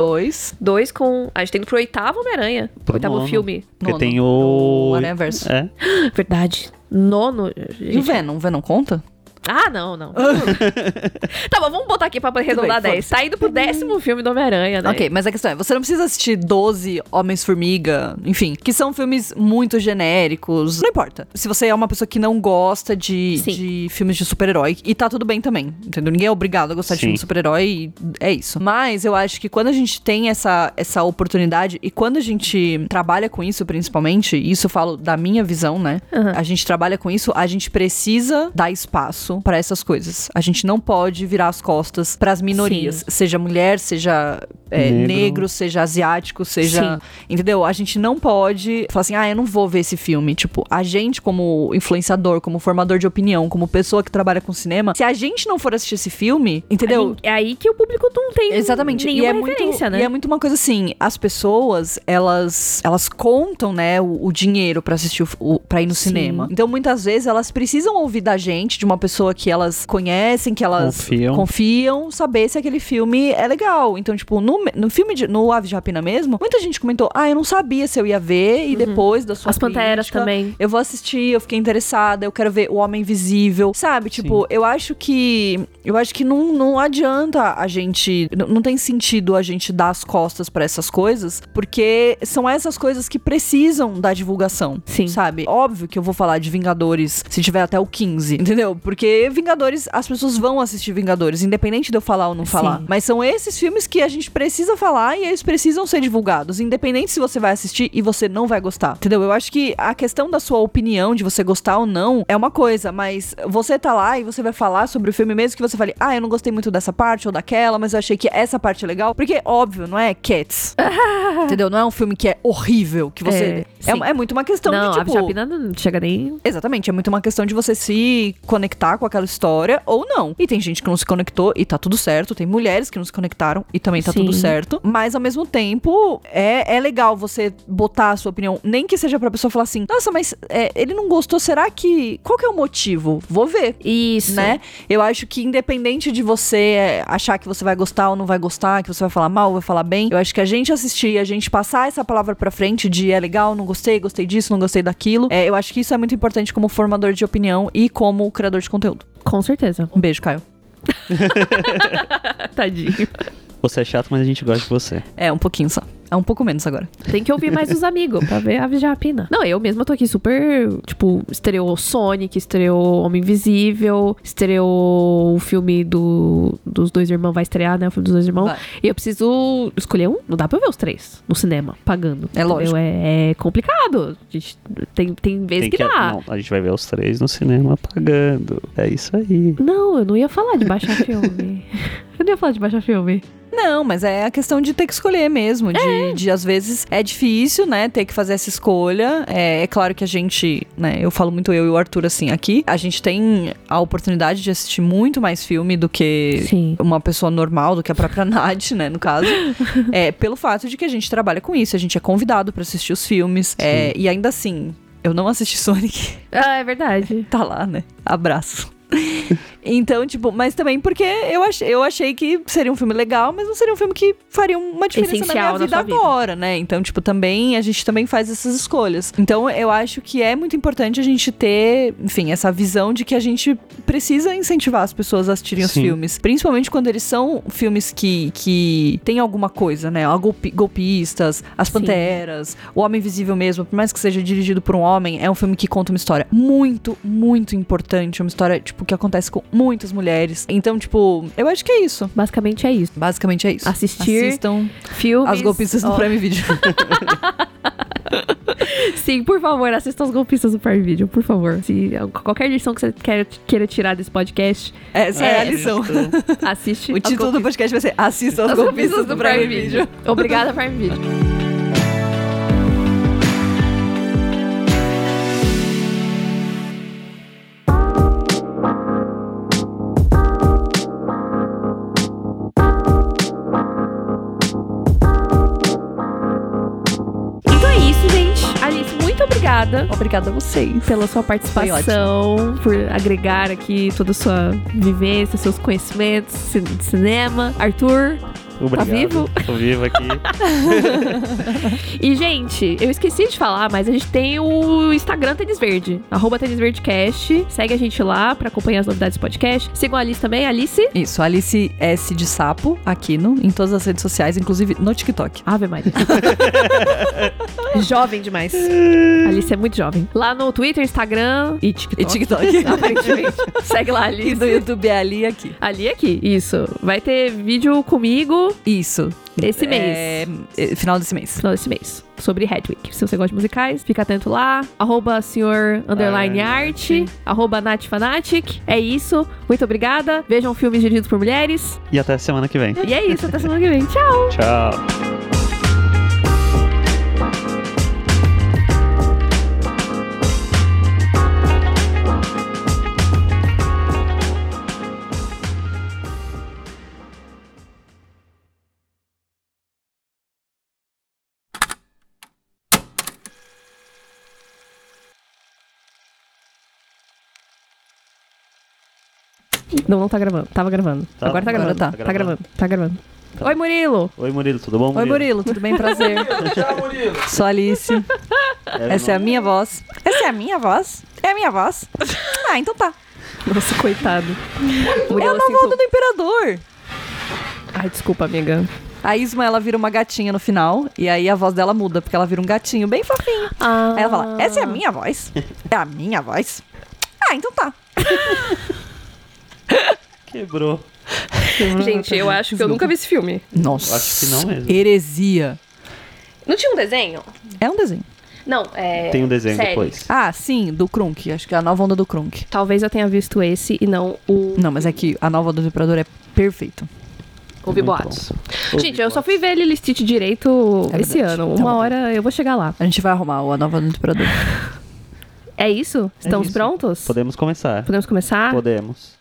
2 com... A gente tá indo pro 8º Homem-Aranha. Oitavo filme. Porque nono. Tem o... Aranhaverso. É. Verdade. Nono. E o Venom? O Venom conta? Ah, não. Tá bom, vamos botar aqui pra arredondar 10. Tá indo pro 10º filme do Homem-Aranha, né? Ok, mas a questão é, você não precisa assistir 12 Homens-Formiga, enfim, que são filmes muito genéricos. Não importa. Se você é uma pessoa que não gosta de filmes de super-herói, e tá tudo bem também, entendeu? Ninguém é obrigado a gostar de filme de super-herói, é isso. Mas eu acho que quando a gente tem essa oportunidade, e quando a gente trabalha com isso, principalmente, e isso eu falo da minha visão, né? Uhum. A gente trabalha com isso, a gente precisa dar espaço para essas coisas. A gente não pode virar as costas para as minorias. Sim. Seja mulher, seja negro, seja asiático, seja... Sim. Entendeu? A gente não pode falar assim, eu não vou ver esse filme. Tipo, a gente como influenciador, como formador de opinião, como pessoa que trabalha com cinema, se a gente não for assistir esse filme, entendeu? É aí que o público não tem nenhuma referência, né? E é muito uma coisa assim, as pessoas, elas contam, né, o dinheiro para assistir, para ir no cinema. Então, muitas vezes, elas precisam ouvir da gente, de uma pessoa que elas conhecem, que elas confiam, saber se aquele filme é legal. Então, tipo, no Aves de Rapina mesmo, muita gente comentou, eu não sabia se eu ia ver, e depois da sua As crítica, Panteras também. Eu vou assistir, eu fiquei interessada, eu quero ver O Homem Invisível, sabe? Tipo, sim. eu acho que não adianta a gente, não tem sentido a gente dar as costas pra essas coisas, porque são essas coisas que precisam da divulgação, sim, sabe? Óbvio que eu vou falar de Vingadores se tiver até o 15, entendeu? Porque Vingadores, as pessoas vão assistir Vingadores, independente de eu falar ou não falar. Mas são esses filmes que a gente precisa falar e eles precisam ser divulgados, independente se você vai assistir e você não vai gostar, entendeu? Eu acho que a questão da sua opinião, de você gostar ou não, é uma coisa, mas você tá lá e você vai falar sobre o filme mesmo que você fale, eu não gostei muito dessa parte ou daquela, mas eu achei que essa parte é legal, porque, óbvio, não é Cats, entendeu? Não é um filme que é horrível, que você... É muito uma questão não, de, tipo... Não, a Chapina não chega nem... Exatamente, é muito uma questão de você se conectar com aquela história ou não. E tem gente que não se conectou e tá tudo certo. Tem mulheres que não se conectaram e também tá tudo certo. Mas, ao mesmo tempo, é legal você botar a sua opinião, nem que seja pra pessoa falar assim, nossa, mas ele não gostou, será que... Qual que é o motivo? Vou ver. Isso. Né? Eu acho que, independente de você achar que você vai gostar ou não vai gostar, que você vai falar mal ou vai falar bem, eu acho que a gente assistir, a gente passar essa palavra pra frente de é legal, não gostei, gostei disso, não gostei daquilo. Eu acho que isso é muito importante como formador de opinião e como criador de conteúdo. Com certeza. Um beijo, Caio. Tadinho. Você é chato, mas a gente gosta de você. É, um pouquinho só. É um pouco menos agora. Tem que ouvir mais os amigos pra ver Aves de Rapina. Não, eu mesma tô aqui super... Tipo, estreou Sonic, estreou Homem Invisível, estreou o filme dos dois irmãos. Vai estrear, né? O filme dos dois irmãos. Vai. E eu preciso escolher um. Não dá pra eu ver os 3 no cinema, pagando. É lógico. É complicado. A gente tem vezes que dá. Não, a gente vai ver os 3 no cinema, pagando. É isso aí. Não, eu não ia falar de baixar filme. Eu não ia falar de baixar filme. Não, mas é a questão de ter que escolher mesmo. De às vezes, é difícil, né? Ter que fazer essa escolha. É claro que a gente, né? Eu falo muito eu e o Arthur, assim, aqui. A gente tem a oportunidade de assistir muito mais filme do que uma pessoa normal, do que a própria Nath, né? No caso. Pelo fato de que a gente trabalha com isso. A gente é convidado pra assistir os filmes. E ainda assim, eu não assisti Sonic. Ah, é verdade. Tá lá, né? Abraço. Então, tipo, mas também porque eu achei que seria um filme legal, mas não seria um filme que faria uma diferença essencial na minha vida agora, né? Então, tipo, também, a gente também faz essas escolhas. Então, eu acho que é muito importante a gente ter, enfim, essa visão de que a gente precisa incentivar as pessoas a assistirem os filmes. Principalmente quando eles são filmes que tem alguma coisa, né? Golpistas, As Panteras, O Homem Invisível mesmo, por mais que seja dirigido por um homem, é um filme que conta uma história muito, muito importante. Uma história, tipo, que acontece com muitas mulheres. Então, tipo, eu acho que é isso. Basicamente é isso. Assistam filmes. As Golpistas do Prime Video. Sim, por favor, assistam As Golpistas do Prime Video, por favor. Se qualquer lição que você queira tirar desse podcast, essa é a lição. Assiste. O título do podcast vai ser Assistam As Golpistas do Prime Video. Obrigada, Prime Video. Obrigada a vocês pela sua participação, por agregar aqui toda a sua vivência, seus conhecimentos de cinema. Arthur, obrigado. Tá vivo? Tô vivo aqui. E, gente, eu esqueci de falar, mas a gente tem o Instagram Tênis Verde, @TênisVerdeCast. Segue a gente lá pra acompanhar as novidades do podcast. Sigam a Alice também, Alice. Isso, Alice S de Sapo, Aquino, em todas as redes sociais, inclusive no TikTok. Ave Maria. Jovem demais. Alice é muito jovem. Lá no Twitter, Instagram e TikTok. Aparentemente. Segue lá, Alice. E do YouTube é Ali Aqui. Ali Aqui, isso. Vai ter vídeo comigo. Isso. Esse mês. Final desse mês. Sobre Hedwig. Se você gosta de musicais, fica atento lá. @senhor_arte. @NathFanatic. É isso. Muito obrigada. Vejam filmes dirigidos por mulheres. E até semana que vem. E é isso. Até semana que vem. Tchau. Tchau. Não tá gravando. Tava gravando. Agora tá gravando. Tá. Oi, Murilo. Tudo bom, Murilo? Oi, Murilo. Tudo bem? Prazer. Tchau, Murilo. Sou Alice. Essa é a minha voz. Essa é a minha voz? É a minha voz? Ah, então tá. Nossa, coitado. Murilo, é a volta do Imperador. Ai, desculpa, amiga. A Isma, ela vira uma gatinha no final. E aí a voz dela muda, porque ela vira um gatinho bem fofinho. Ah. Aí ela fala, essa é a minha voz? É a minha voz? Ah, então tá. Quebrou. Gente, eu acho que eu nunca vi esse filme. Nossa. Eu acho que não mesmo. Heresia. Não tinha um desenho? É um desenho. Não, é... Tem um desenho série. Depois. Ah, sim, do Krunk. Acho que é a nova onda do Krunk. Talvez eu tenha visto esse e não o... Não, mas é que a nova onda do Imperador é perfeito. Ouvi boatos. Gente, eu só fui ver Lilo e Stitch direito esse ano. Uma hora eu vou chegar lá. A gente vai arrumar a nova onda do Imperador. É isso? Estamos prontos? Podemos começar. Podemos começar? Podemos.